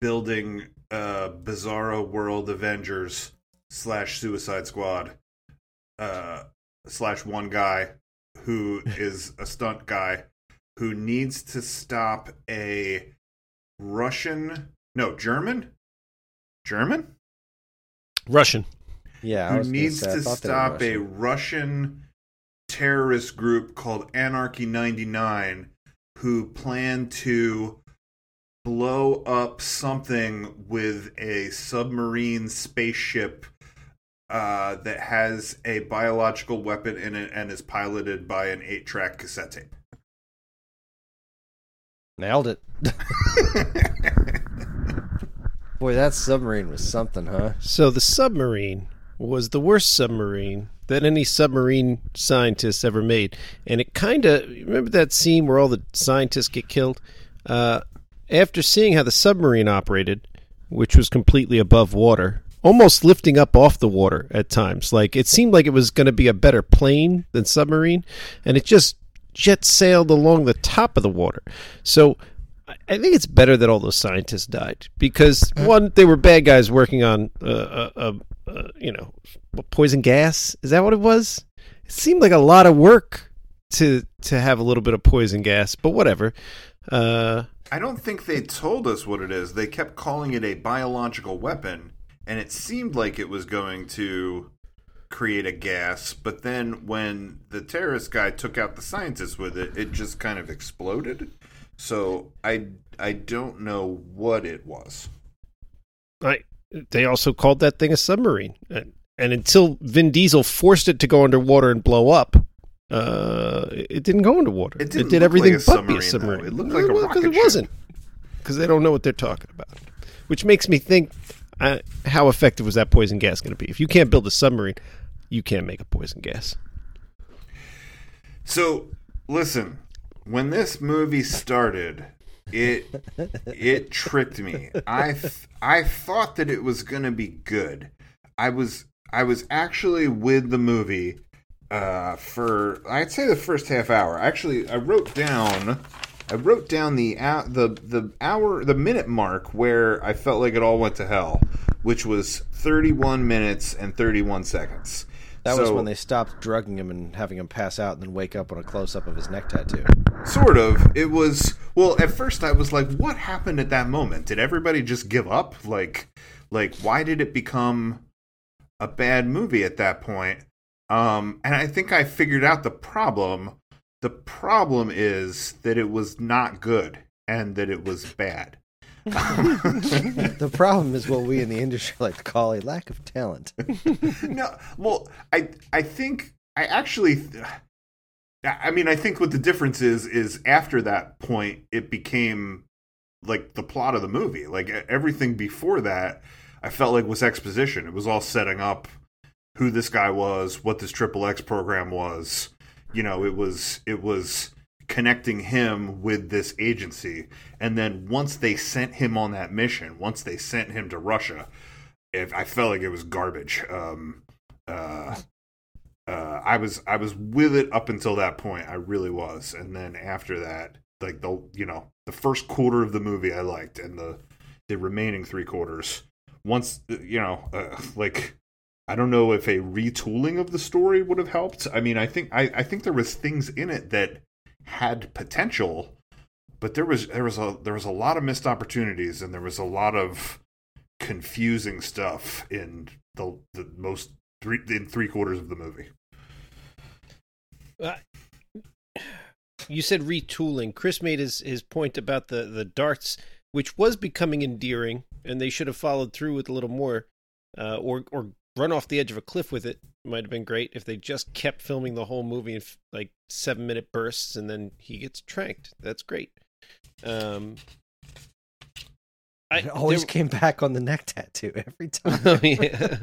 building uh, Bizarro World Avengers slash Suicide Squad uh, slash one guy who is a stunt guy who needs to stop a. Russian, no, German? German? Russian. Yeah. Who needs to stop a Russian terrorist group called Anarchy ninety-nine who plan to blow up something with a submarine spaceship uh, that has a biological weapon in it and is piloted by an eight-track cassette tape. Nailed it. Boy, that submarine was something, huh? So the submarine was the worst submarine that any submarine scientist ever made. And it kind of, remember that scene where all the scientists get killed? Uh, after seeing how the submarine operated, which was completely above water, almost lifting up off the water at times. Like, it seemed like it was going to be a better plane than submarine. And it just jet sailed along the top of the water. So I think it's better that all those scientists died because, one, they were bad guys working on uh, uh, uh, you know, poison gas. Is that what it was? It seemed like a lot of work to to have a little bit of poison gas, but whatever. Uh, I don't think they told us what it is. They kept calling it a biological weapon, and it seemed like it was going to create a gas, but then when the terrorist guy took out the scientists with it, it just kind of exploded. So I, I don't know what it was. I, they also called that thing a submarine. And, and until Vin Diesel forced it to go underwater and blow up, uh, it didn't go underwater. It, it did everything like but be a submarine. Though. It looked like well, a rocket Because it ship. wasn't. Because they don't know what they're talking about. Which makes me think, uh, how effective was that poison gas going to be? If you can't build a submarine, you can't make a poison gas. So, listen. When this movie started, it it tricked me. I th- I thought that it was going to be good. I was I was actually with the movie uh, for I'd say the first half hour. Actually, I wrote down I wrote down the uh, the the hour the minute mark where I felt like it all went to hell, which was thirty-one minutes and thirty-one seconds. That so, was when they stopped drugging him and having him pass out and then wake up on a close-up of his neck tattoo. Sort of. It was... Well, at first I was like, what happened at that moment? Did everybody just give up? Like, like why did it become a bad movie at that point? Um, and I think I figured out the problem. The problem is that it was not good and that it was bad. The problem is what we in the industry like to call a lack of talent. No, well, I I think I actually, I mean, I think what the difference is is after that point, it became like the plot of the movie. Like everything before that, I felt like was exposition. It was all setting up who this guy was, what this triple X program was. You know, it was it was. connecting him with this agency, and then once they sent him on that mission, once they sent him to Russia, if I felt like it was garbage. Um, uh, uh, I was I was with it up until that point. I really was, and then after that, like the you know the first quarter of the movie I liked, and the the remaining three quarters. Once you know, uh, like I don't know if a retooling of the story would have helped. I mean, I think I, I think there was things in it that had potential, but there was there was a there was a lot of missed opportunities, and there was a lot of confusing stuff in the the most three in three quarters of the movie. Uh, you said retooling. Chris made his, his point about the, the darts, which was becoming endearing, and they should have followed through with a little more, uh, or or run off the edge of a cliff with it. Might have been great if they just kept filming the whole movie in like seven minute bursts, and then he gets tranked. That's great. Um, I it always there, came back on the neck tattoo every time. Oh, yeah.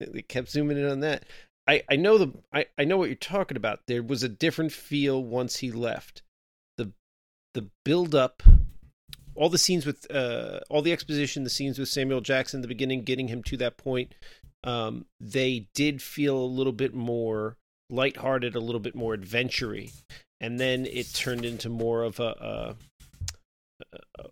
They kept zooming in on that. I, I know the I, I know what you're talking about. There was a different feel once he left. The the build up, all the scenes with uh, all the exposition, the scenes with Samuel Jackson in the beginning, getting him to that point. Um, they did feel a little bit more lighthearted, a little bit more adventure-y, and then it turned into more of a, a, a,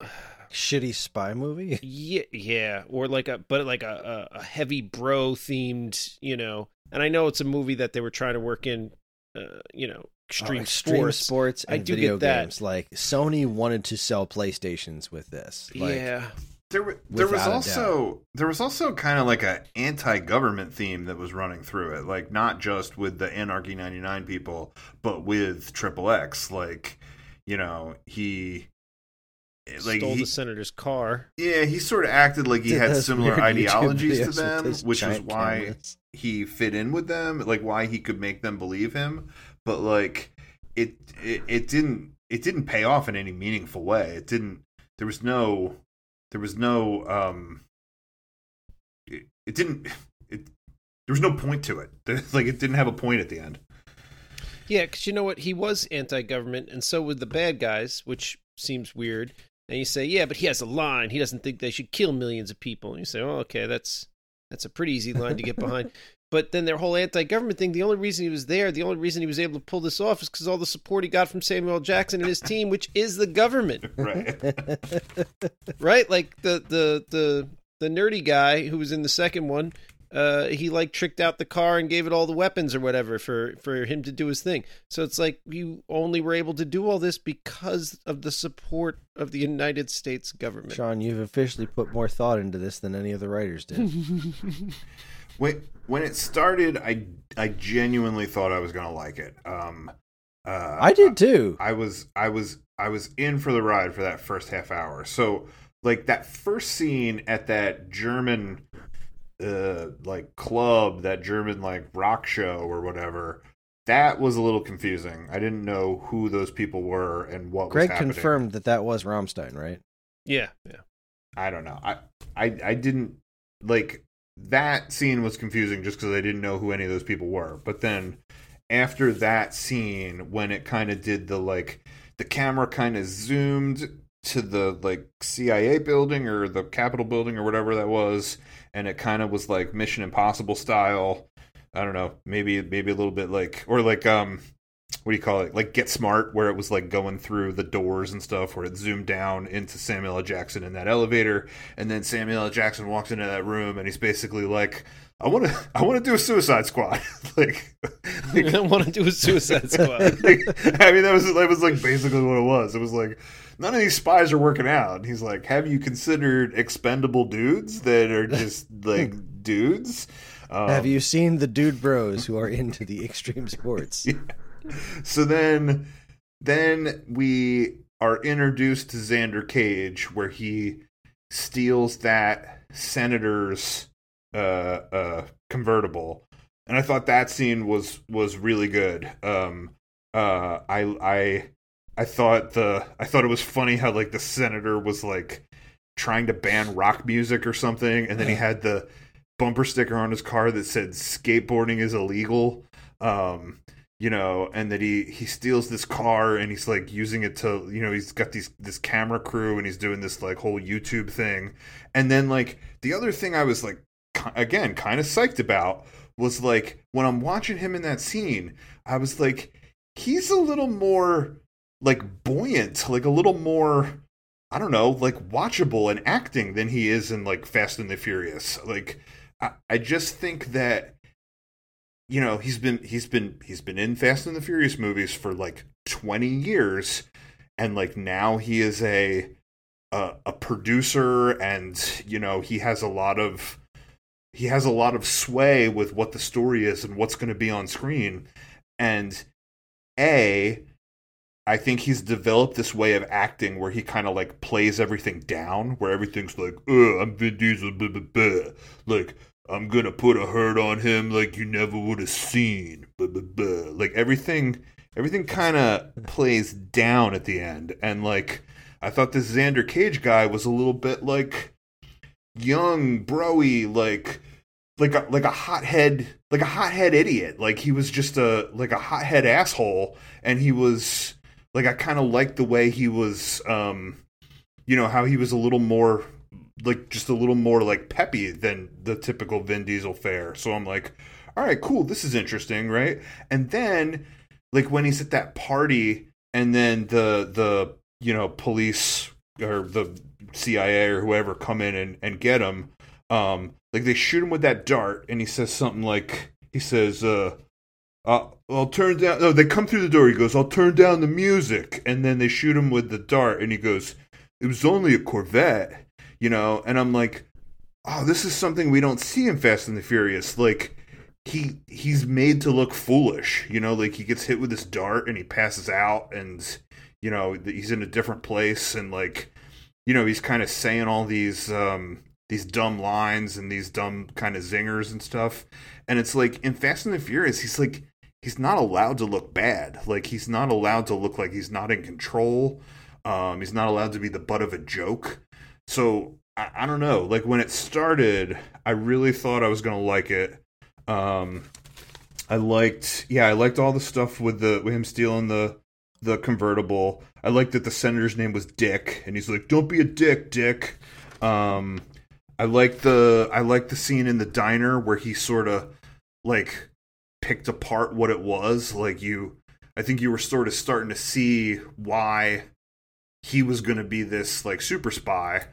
a shitty spy movie. Yeah, yeah, or like a but like a, a heavy bro themed, you know. And I know it's a movie that they were trying to work in, uh, you know, extreme, oh, extreme sports, sports, and I do video get that. Games. Like Sony wanted to sell PlayStations with this. Like, yeah. There, there was also there was also kind of like a anti-government theme that was running through it, like not just with the Anarchy ninety-nine people, but with triple X. Like, you know, he like stole he, the senator's car. Yeah, he sort of acted like he had similar ideologies to them, which is why cameras. he fit in with them, like why he could make them believe him. But like, it it, it didn't it didn't pay off in any meaningful way. It didn't. There was no. There was no, um, it, it didn't, it, there was no point to it. There, like, it didn't have a point at the end. Yeah, because you know what? He was anti-government, and so were the bad guys, which seems weird. And you say, yeah, but he has a line. He doesn't think they should kill millions of people. And you say, oh, okay, that's that's a pretty easy line to get behind. But then their whole anti-government thing, the only reason he was there, the only reason he was able to pull this off is because all the support he got from Samuel L. Jackson and his team, which is the government. Right. Right? Like the, the the the nerdy guy who was in the second one uh, he like tricked out the car and gave it all the weapons or whatever for, for him to do his thing. So it's like you only were able to do all this because of the support of the United States government. Sean, you've officially put more thought into this than any of the writers did. Wait, when it started, I, I genuinely thought I was going to like it. Um, uh, I did too. I, I was, I was, I was in for the ride for that first half hour. So like that first scene at that German, uh, like club, that German like rock show or whatever, that was a little confusing. I didn't know who those people were and what Greg was happening. Greg confirmed that that was Rammstein, right? Yeah. Yeah. I don't know. I, I, I didn't like. That scene was confusing just because I didn't know who any of those people were. But then after that scene, when it kind of did the, like, the camera kind of zoomed to the, like, C I A building or the Capitol building or whatever that was, and it kind of was, like, Mission Impossible style. I don't know, maybe maybe a little bit like, or like, um, what do you call it? Like Get Smart, where it was, like, going through the doors and stuff, where it zoomed down into Samuel L. Jackson in that elevator. And then Samuel L. Jackson walks into that room and he's basically like, I want to I want to do a Suicide Squad. like, like I want to do a Suicide Squad. like, I mean, that was, that was, like, basically what it was. It was like, none of these spies are working out. And he's like, have you considered expendable dudes that are just, like, dudes? Um, have you seen the dude bros who are into the extreme sports? Yeah. So then then we are introduced to Xander Cage, where he steals that senator's uh, uh, convertible. And I thought that scene was, was really good. Um, uh, I I I thought the I thought it was funny how, like, the senator was, like, trying to ban rock music or something, and then he had the bumper sticker on his car that said skateboarding is illegal. Um You know, and that he, he steals this car and he's, like, using it to, you know, he's got these this camera crew and he's doing this, like, whole YouTube thing. And then, like, the other thing I was, like, again, kind of psyched about was, like, when I'm watching him in that scene, I was like, he's a little more, like, buoyant, like, a little more, I don't know, like, watchable and acting than he is in, like, Fast and the Furious. Like, I, I just think that, you know, he's been he's been he's been in Fast and the Furious movies for, like, twenty years, and, like, now he is a a, a producer, and, you know, he has a lot of he has a lot of sway with what the story is and what's going to be on screen. And a I think he's developed this way of acting where he kind of, like, plays everything down, where everything's like, "Oh, I'm Vin Diesel, blah, blah, blah." Like, I'm going to put a hurt on him like you never would have seen. Blah, blah, blah. Like, everything everything kind of plays down at the end. And, like, I thought this Xander Cage guy was a little bit, like, young, bro-y, like, like a, like a hothead, like a hothead idiot. Like, he was just a, like a hothead asshole. And he was, like, I kind of liked the way he was, um, you know, how he was a little more, like, just a little more, like, peppy than the typical Vin Diesel fare. So I'm like, all right, cool, this is interesting, right? And then, like, when he's at that party and then the, the you know, police or the C I A or whoever come in and, and get him, um, like, they shoot him with that dart, and he says something like, he says, uh, I'll, I'll turn down, no, they come through the door, he goes, I'll turn down the music. And then they shoot him with the dart, and he goes, it was only a Corvette. You know, and I'm like, oh, this is something we don't see in Fast and the Furious. Like, he he's made to look foolish. You know, like, he gets hit with this dart and he passes out, and, you know, he's in a different place, and, like, you know, he's kind of saying all these um, these dumb lines and these dumb kind of zingers and stuff. And it's like, in Fast and the Furious, he's like, he's not allowed to look bad. Like, he's not allowed to look like he's not in control. Um, he's not allowed to be the butt of a joke. So, I, I don't know. Like, when it started, I really thought I was going to like it. Um, I liked, yeah, I liked all the stuff with the with him stealing the the convertible. I liked that the senator's name was Dick, and he's like, "Don't be a dick, Dick." Um, I liked the I liked the scene in the diner where he sort of, like, picked apart what it was. Like, you, I think you were sort of starting to see why he was going to be this, like, super spy.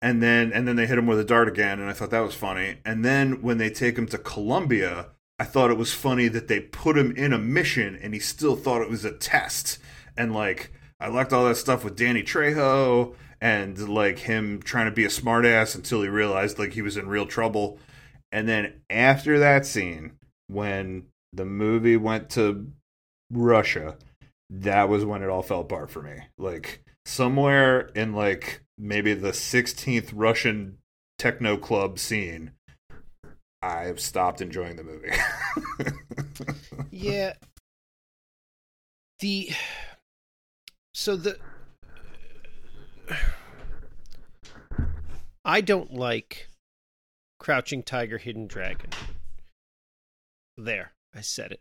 And then and then they hit him with a dart again, and I thought that was funny. And then when they take him to Colombia, I thought it was funny that they put him in a mission, and he still thought it was a test. And, like, I liked all that stuff with Danny Trejo and, like, him trying to be a smartass until he realized, like, he was in real trouble. And then after that scene, when the movie went to Russia, that was when it all fell apart for me. Like, somewhere in, like, maybe the sixteenth Russian techno club scene, I've stopped enjoying the movie. Yeah. The... So the... I don't like Crouching Tiger, Hidden Dragon. There. I said it.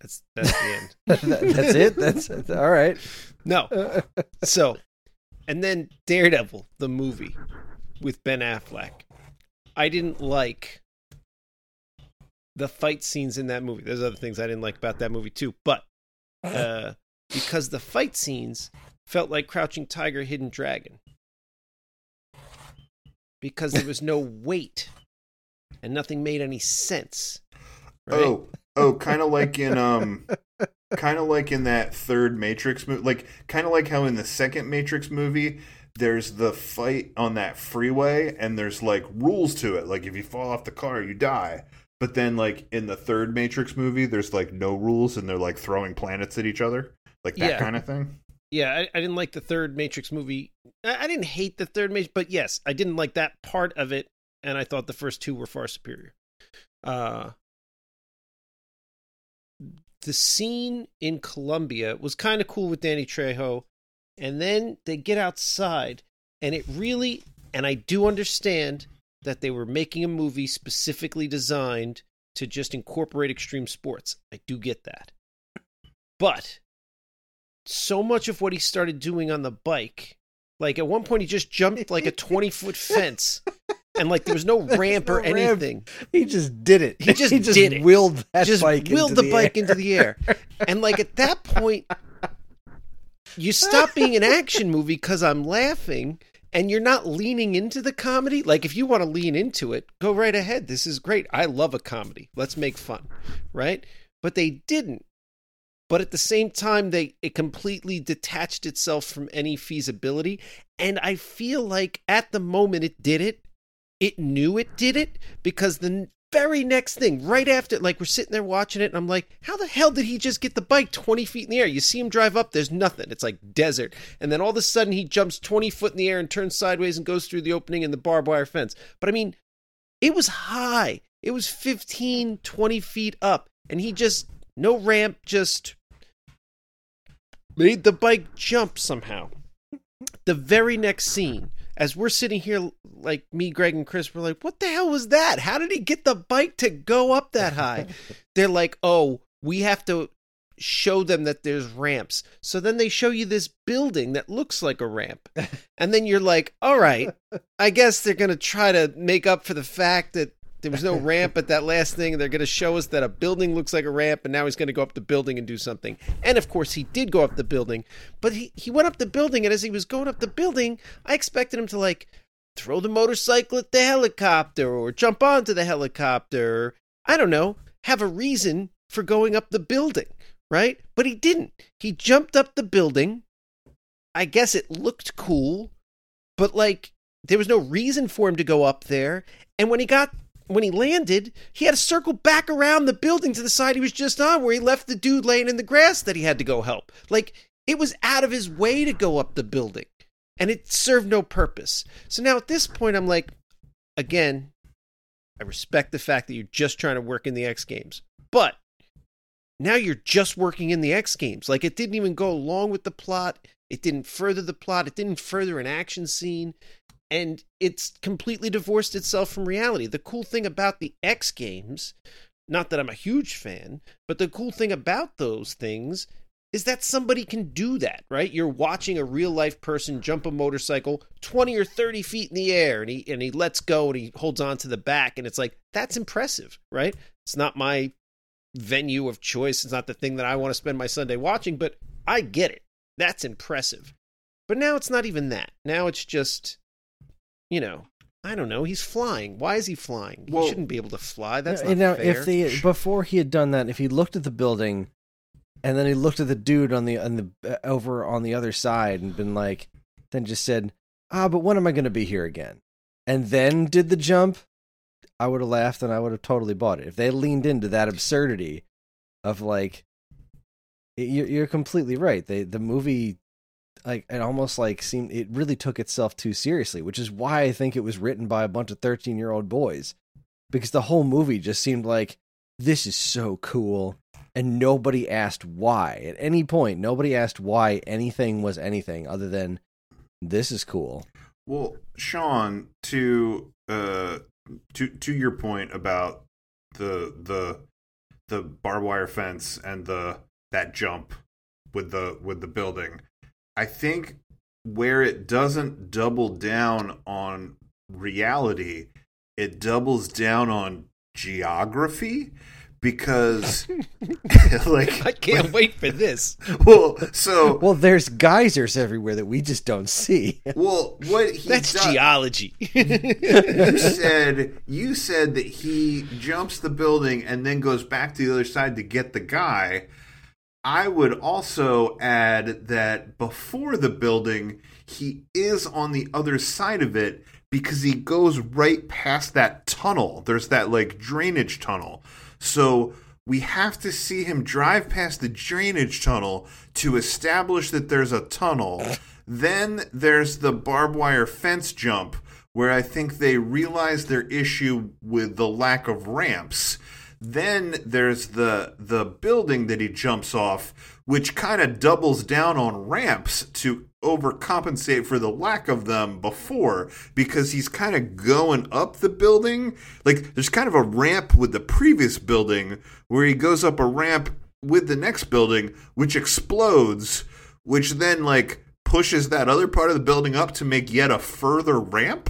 That's that's the end. That's it? That's, that's all right. No. So... And then Daredevil, the movie with Ben Affleck. I didn't like the fight scenes in that movie. There's other things I didn't like about that movie too, but uh, because the fight scenes felt like Crouching Tiger, Hidden Dragon. Because there was no weight and nothing made any sense. Right? Oh, oh, kind of like in um Kind of like in that third Matrix movie, like kind of like how in the second Matrix movie, there's the fight on that freeway and there's like rules to it. Like if you fall off the car, you die. But then like in the third Matrix movie, there's like no rules and they're like throwing planets at each other. Like that yeah. kind of thing. Yeah, I, I didn't like the third Matrix movie. I, I didn't hate the third Matrix, but yes, I didn't like that part of it. And I thought the first two were far superior. Uh The scene in Colombia was kind of cool with Danny Trejo. And then they get outside and it really, and I do understand that they were making a movie specifically designed to just incorporate extreme sports. I do get that. But so much of what he started doing on the bike, like at one point he just jumped like a twenty foot fence. And, like, there was no ramp no or anything. Ramp. He just did it. He just, he just did it. willed that just bike willed into the, the bike air. into the air. And, like, at that point, you stop being an action movie because I'm laughing, and you're not leaning into the comedy. Like, if you want to lean into it, go right ahead. This is great. I love a comedy. Let's make fun, right? But they didn't. But at the same time, they it completely detached itself from any feasibility. And I feel like at the moment it did it, It knew it did it because the very next thing, right after, like we're sitting there watching it, and I'm like, how the hell did he just get the bike twenty feet in the air? You see him drive up, there's nothing. It's like desert. And then all of a sudden he jumps twenty foot in the air and turns sideways and goes through the opening in the barbed wire fence. But I mean, it was high. It was fifteen, twenty feet up. And he just, no ramp, just made the bike jump somehow. The very next scene. As we're sitting here, like me, Greg, and Chris, we're like, what the hell was that? How did he get the bike to go up that high? They're like, oh, we have to show them that there's ramps. So then they show you this building that looks like a ramp. And then you're like, all right, I guess they're going to try to make up for the fact that there was no ramp at that last thing. They're going to show us that a building looks like a ramp, and now he's going to go up the building and do something. And, of course, he did go up the building. But he, he went up the building, and as he was going up the building, I expected him to, like, throw the motorcycle at the helicopter or jump onto the helicopter or, I don't know, have a reason for going up the building, right? But he didn't. He jumped up the building. I guess it looked cool, but, like, there was no reason for him to go up there. And when he got... When he landed, he had to circle back around the building to the side he was just on, where he left the dude laying in the grass that he had to go help. Like, it was out of his way to go up the building, and it served no purpose. So now at this point, I'm like, again, I respect the fact that you're just trying to work in the X Games, but now you're just working in the X Games. Like, it didn't even go along with the plot. It didn't further the plot. It didn't further an action scene. And it's completely divorced itself from reality. The cool thing about the X Games, not that I'm a huge fan, but the cool thing about those things is that somebody can do that, right? You're watching a real life person jump a motorcycle twenty or thirty feet in the air, and he and he lets go and he holds on to the back, and it's like, that's impressive, right? It's not my venue of choice. It's not the thing that I want to spend my Sunday watching, but I get it. That's impressive. But now it's not even that. Now it's just, you know, I don't know. He's flying. Why is he flying? Well, he shouldn't be able to fly. That's no, not now, fair. If they, before he had done that, if he looked at the building and then he looked at the dude on the on the uh, over on the other side and been like, then just said, ah, but when am I going to be here again? And then did the jump, I would have laughed and I would have totally bought it. If they leaned into that absurdity of like, you're, you're completely right. They, the movie, like, it almost like seemed, it really took itself too seriously, which is why I think it was written by a bunch of thirteen year old boys, because the whole movie just seemed like, this is so cool. And nobody asked why. At any point, nobody asked why anything was anything other than this is cool. Well, Sean, to, uh, to to your point about the the the barbed wire fence and the that jump with the with the building, I think where it doesn't double down on reality, it doubles down on geography, because like I can't like, wait for this. Well, so well, there's geysers everywhere that we just don't see. Well, what he that's done, geology. you said you said that he jumps the building and then goes back to the other side to get the guy. I would also add that before the building, he is on the other side of it because he goes right past that tunnel. There's that like drainage tunnel. So we have to see him drive past the drainage tunnel to establish that there's a tunnel. Then there's the barbed wire fence jump, where I think they realize their issue with the lack of ramps. Then there's the the building that he jumps off, which kind of doubles down on ramps to overcompensate for the lack of them before, because he's kind of going up the building. Like, there's kind of a ramp with the previous building where he goes up a ramp with the next building, which explodes, which then, like, pushes that other part of the building up to make yet a further ramp.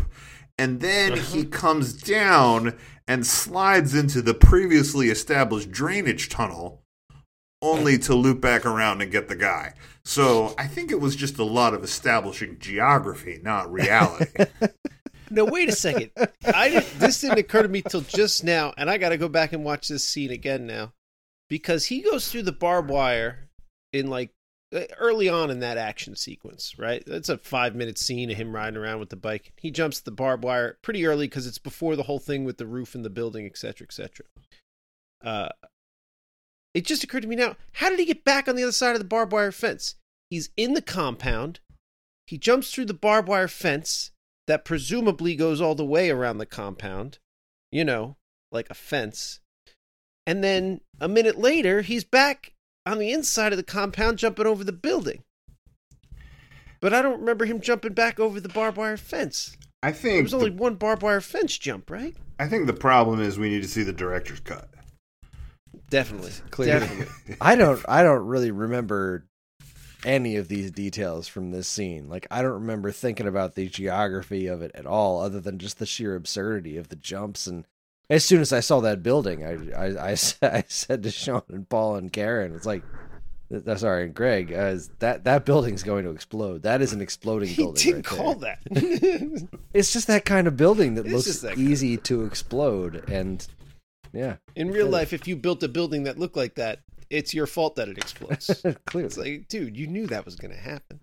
And then he comes down and slides into the previously established drainage tunnel, only to loop back around and get the guy. So I think it was just a lot of establishing geography, not reality. No, wait a second. I didn't, this didn't occur to me till just now, and I got to go back and watch this scene again now, because he goes through the barbed wire in like early on in that action sequence, right? That's a five minute scene of him riding around with the bike. He jumps the barbed wire pretty early because it's before the whole thing with the roof and the building, et cetera, et cetera. Uh, It just occurred to me now, how did he get back on the other side of the barbed wire fence? He's in the compound. He jumps through the barbed wire fence that presumably goes all the way around the compound, you know, like a fence. And then a minute later, he's back on the inside of the compound jumping over the building. But I don't remember him jumping back over the barbed wire fence. I think there was only the, one barbed wire fence jump, right? I think the problem is we need to see the director's cut. Definitely, clearly. Definitely. I don't. I don't really remember any of these details from this scene. Like, I don't remember thinking about the geography of it at all, other than just the sheer absurdity of the jumps. And as soon as I saw that building, I, I, I, I said to Sean and Paul and Karen, "It's like, sorry, Greg, uh, that that building's going to explode. That is an exploding he building." He didn't right call there. That. It's just that kind of building that it's looks easy kind. to explode and. Yeah. In real life, if you built a building that looked like that, it's your fault that it explodes. Clearly. It's like, dude, you knew that was going to happen.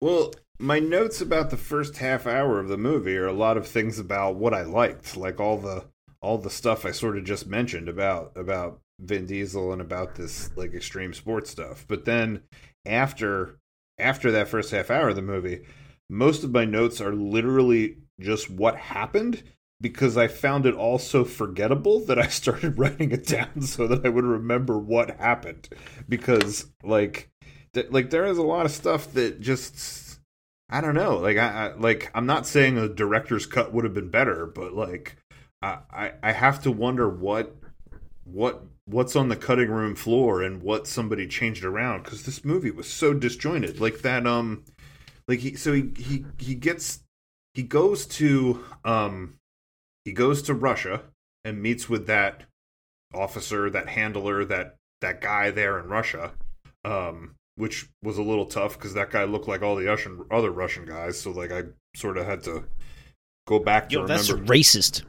Well, my notes about the first half hour of the movie are a lot of things about what I liked, like all the all the stuff I sort of just mentioned about about Vin Diesel and about this like extreme sports stuff. But then after after that first half hour of the movie, most of my notes are literally just what happened, because I found it all so forgettable that I started writing it down so that I would remember what happened. Because, like, th- like there is a lot of stuff that just, I don't know. Like, I, I like I'm not saying a director's cut would have been better, but like, I, I, I have to wonder what, what, what's on the cutting room floor and what somebody changed around, because this movie was so disjointed. Like that, um, like he, so he he he gets, he goes to, um. He goes to Russia and meets with that officer, that handler, that, that guy there in Russia. Um, which was a little tough because that guy looked like all the Russian, other Russian guys. So like I sort of had to go back to Yo, remember. Yo, that's racist.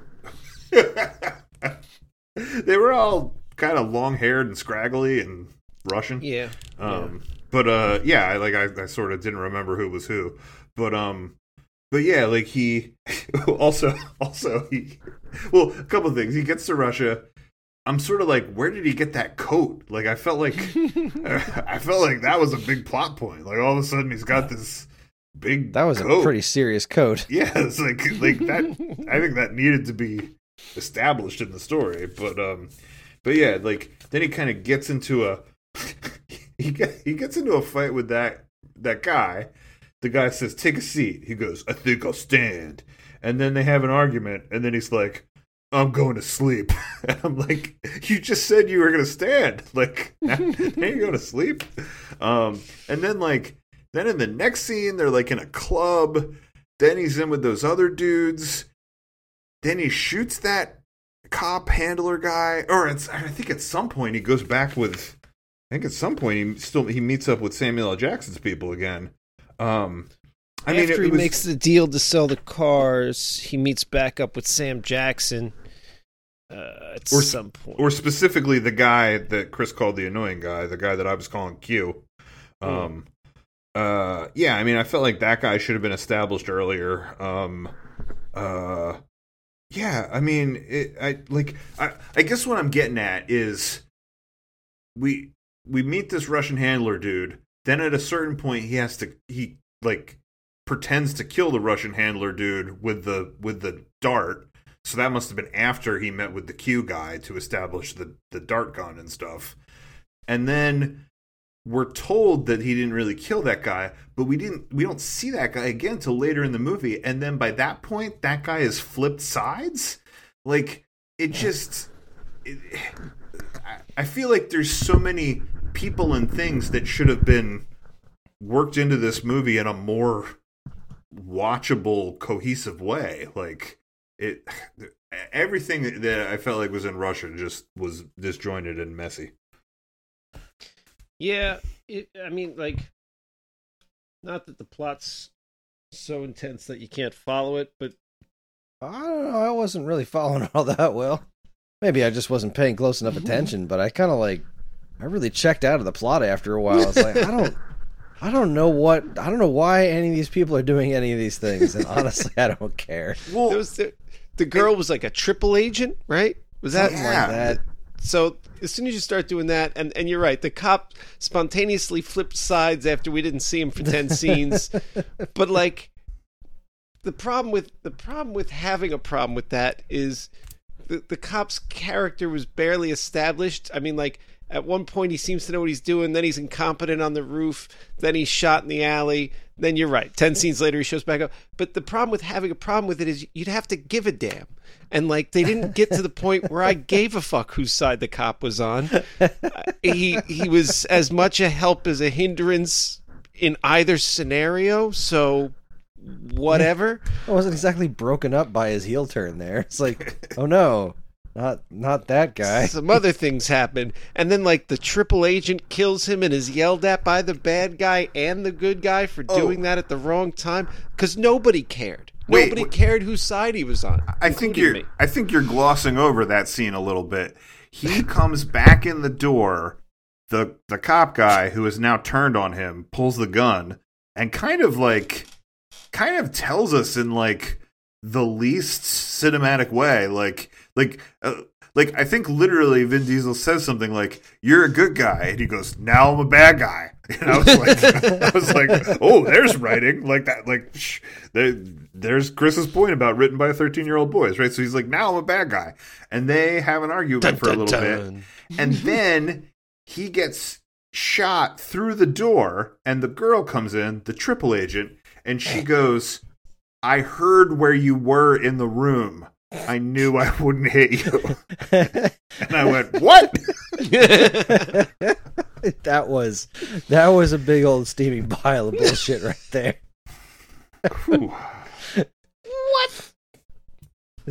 They were all kind of long-haired and scraggly and Russian. Yeah. Um, yeah. But uh, yeah, I, like I, I sort of didn't remember who was who. But um, but yeah, like he also also he well a couple of things. He gets to Russia. I'm sort of like, where did he get that coat? Like I felt like I felt like that was a big plot point. Like all of a sudden he's got this big. That was coat. A pretty serious coat. Yeah, it's like like that. I think that needed to be established in the story. But um, but yeah, like then he kind of gets into a he get, he gets into a fight with that that guy. The guy says, "Take a seat." He goes, "I think I'll stand." And then they have an argument. And then he's like, "I'm going to sleep." And I'm like, "You just said you were going to stand. Like, now you go to sleep." Um, and then like, then in the next scene, they're like in a club. Then he's in with those other dudes. Then he shoots that cop handler guy. Or it's, I think at some point he goes back with. I think at some point he still he meets up with Samuel L. Jackson's people again. Um, I After mean, it, it he was... makes the deal to sell the cars, he meets back up with Sam Jackson uh, at or, some point. Or specifically the guy that Chris called the annoying guy, the guy that I was calling Q. Um, mm. uh, yeah, I mean, I felt like that guy should have been established earlier. Um, uh, yeah, I mean, it, I like. I, I guess what I'm getting at is we we meet this Russian handler dude. Then at a certain point, he has to he like pretends to kill the Russian handler dude with the with the dart. So that must have been after he met with the Q guy to establish the, the dart gun and stuff. And then we're told that he didn't really kill that guy, but we didn't we don't see that guy again until later in the movie. And then by that point, that guy has flipped sides. Like it just, it, I, I feel like there's so many people and things that should have been worked into this movie in a more watchable, cohesive way. Like it, everything that I felt like was in Russian just was disjointed and messy. Yeah, it, I mean, like, not that the plot's so intense that you can't follow it, but I don't know. I wasn't really following all that well. Maybe I just wasn't paying close enough attention. But I kind of like. I really checked out of the plot after a while. I was like, I don't, I don't know what, I don't know why any of these people are doing any of these things. And honestly, I don't care. Well, there was the, the girl was like a triple agent, right? Was that yeah. like that? So as soon as you start doing that, and, and you're right, the cop spontaneously flipped sides after we didn't see him for ten scenes. But like the problem with the problem with having a problem with that is the the cop's character was barely established. I mean, like. At one point, he seems to know what he's doing. Then he's incompetent on the roof. Then he's shot in the alley. Then you're right. Ten scenes later, he shows back up. But the problem with having a problem with it is you'd have to give a damn. And, like, they didn't get to the point where I gave a fuck whose side the cop was on. He he was as much a help as a hindrance in either scenario. So... whatever. I wasn't exactly broken up by his heel turn there. It's like, oh, no. Not not that guy. Some other things happen. And then, like, the triple agent kills him and is yelled at by the bad guy and the good guy for oh. doing that at the wrong time. Because nobody cared. Wait, nobody wait. cared whose side he was on. I think you're. Me. I think you're glossing over that scene a little bit. He comes back in the door. The, the cop guy, who is now turned on him, pulls the gun and kind of, like, kind of tells us in, like, the least cinematic way, like... Like, uh, like I think literally Vin Diesel says something like, "You're a good guy," and he goes, "Now I'm a bad guy." And I was like, I was like, "Oh, there's writing like that." Like, shh, there, there's Chris's point about written by thirteen-year-old boys, right? So he's like, "Now I'm a bad guy," and they have an argument dun, for dun, a little dun. bit, and then he gets shot through the door, and the girl comes in, the triple agent, and she goes, "I heard where you were in the room. I knew I wouldn't hit you." And I went, "What?" That was that was a big old steaming pile of bullshit right there. What?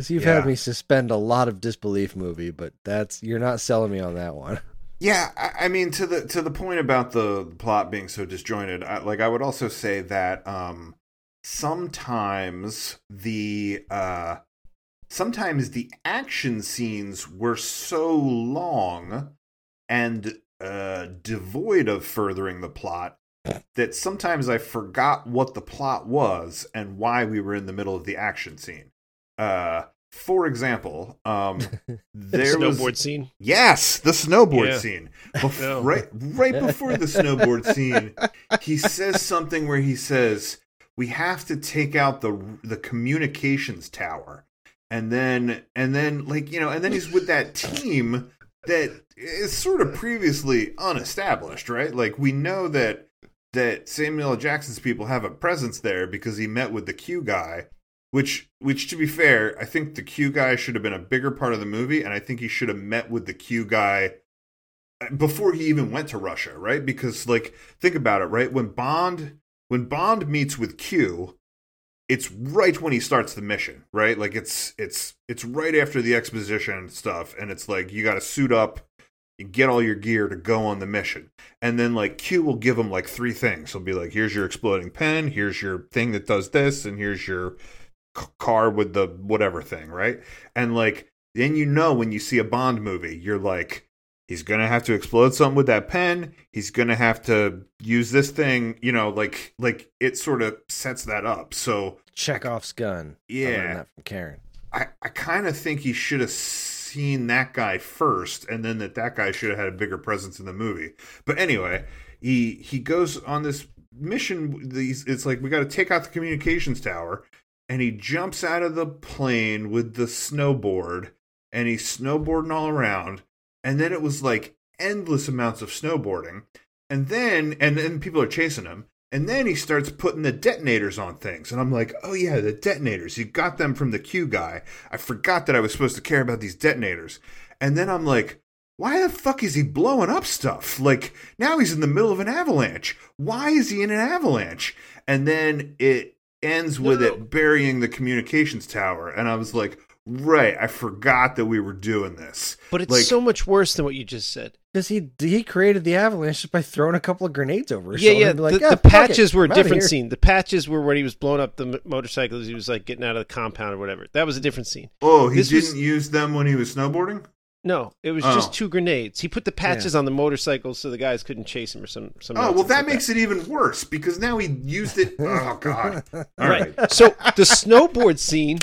You've yeah. had me suspend a lot of disbelief, movie, but that's you're not selling me on that one. Yeah, I, I mean, to the to the point about the plot being so disjointed, I, like I would also say that um, sometimes the uh, sometimes the action scenes were so long and uh, devoid of furthering the plot that sometimes I forgot what the plot was and why we were in the middle of the action scene. Uh, For example, um, there the snowboard was, scene. Yes, the snowboard yeah. scene. Bef- no. Right, right before the snowboard scene, he says something where he says, "We have to take out the the communications tower," and then and then like you know, and then he's with that team that is sort of previously unestablished, right? Like we know that that Samuel L. Jackson's people have a presence there because he met with the Q guy. Which, which to be fair, I think the Q guy should have been a bigger part of the movie, and I think he should have met with the Q guy before he even went to Russia, right? Because, like, think about it, right? When Bond, when Bond meets with Q, it's right when he starts the mission, right? Like, it's it's it's right after the exposition stuff, and it's like you got to suit up, and get all your gear to go on the mission, and then like Q will give him like three things. He'll be like, "Here's your exploding pen. Here's your thing that does this, and here's your car with the whatever thing," right? And like then you know when you see a Bond movie, you're like, he's gonna have to explode something with that pen, he's gonna have to use this thing, you know, like like it sort of sets that up. So Chekhov's gun. Yeah, I learned that from Karen. I, I kind of think he should have seen that guy first, and then that that guy should have had a bigger presence in the movie. But anyway, he he goes on this mission. These it's like we got to take out the communications tower. And he jumps out of the plane with the snowboard, and he's snowboarding all around. And then it was like endless amounts of snowboarding. And then, and then people are chasing him. And then he starts putting the detonators on things. And I'm like, oh yeah, the detonators. You got them from the Q guy. I forgot that I was supposed to care about these detonators. And then I'm like, why the fuck is he blowing up stuff? Like, now he's in the middle of an avalanche. Why is he in an avalanche? And then it ends with no. it burying the communications tower, and I was like, right, I forgot that we were doing this. But it's like, so much worse than what you just said, because he he created the avalanche just by throwing a couple of grenades over his yeah shoulder yeah and be like, the, oh, the patches it. were I'm a different scene. The patches were when he was blowing up the motorcycles, he was like getting out of the compound or whatever. That was a different scene. Oh, he this didn't was... use them when he was snowboarding. No, it was oh. just two grenades. He put the patches yeah. on the motorcycles so the guys couldn't chase him or some. some oh, well, that like makes that. it even worse, because now he used it. Oh, God. All right. right. So the snowboard scene,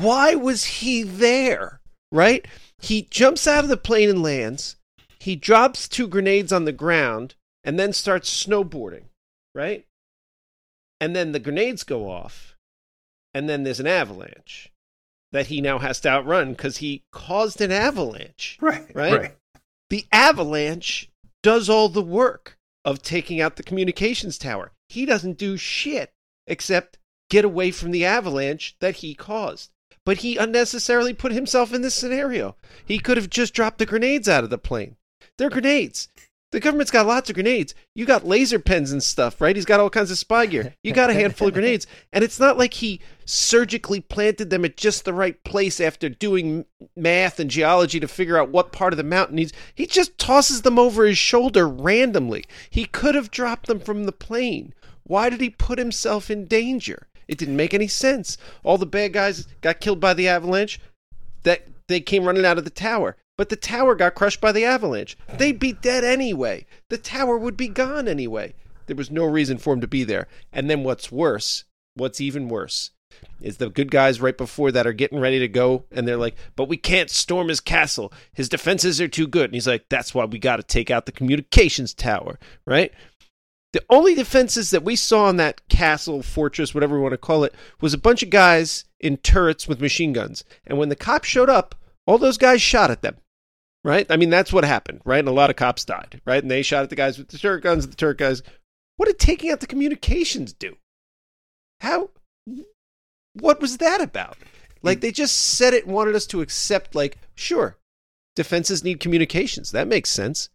why was he there? Right? He jumps out of the plane and lands. He drops two grenades on the ground and then starts snowboarding. Right? And then the grenades go off. And then there's an avalanche that he now has to outrun because he caused an avalanche. Right, right, right. The avalanche does all the work of taking out the communications tower. He doesn't do shit except get away from the avalanche that he caused. But he unnecessarily put himself in this scenario. He could have just dropped the grenades out of the plane. They're grenades. The government's got lots of grenades. You got laser pens and stuff, right? He's got all kinds of spy gear. You got a handful of grenades. And it's not like he surgically planted them at just the right place after doing math and geology to figure out what part of the mountain he's... He just tosses them over his shoulder randomly. He could have dropped them from the plane. Why did he put himself in danger? It didn't make any sense. All the bad guys got killed by the avalanche. That they came running out of the tower. But the tower got crushed by the avalanche. They'd be dead anyway. The tower would be gone anyway. There was no reason for him to be there. And then what's worse, what's even worse, is the good guys right before that are getting ready to go. And they're like, but we can't storm his castle. His defenses are too good. And he's like, that's why we got to take out the communications tower, right? The only defenses that we saw in that castle, fortress, whatever you want to call it, was a bunch of guys in turrets with machine guns. And when the cops showed up, all those guys shot at them. Right? I mean, that's what happened, right? And a lot of cops died, right? And they shot at the guys with the turret guns, the turret guys. What did taking out the communications do? How? What was that about? Like, they just said it and wanted us to accept, like, sure, defenses need communications. That makes sense.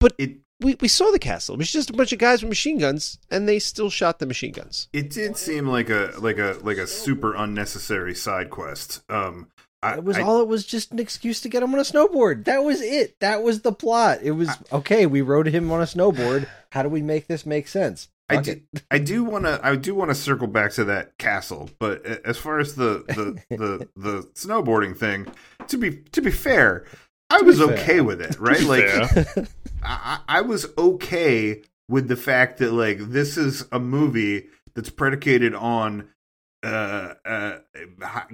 But it, we, we saw the castle. It was just a bunch of guys with machine guns, and they still shot the machine guns. It did seem like a like a, like a super unnecessary side quest. Um, I, it was I, all. It was just an excuse to get him on a snowboard. That was it. That was the plot. It was I, okay. We rode him on a snowboard. How do we make this make sense? Fuck I do. It. I do want to. I do want to circle back to that castle. But as far as the the, the, the snowboarding thing, to be to be fair, I was fair. okay with it. Right? Like I, I was okay with the fact that like this is a movie that's predicated on. Uh, uh,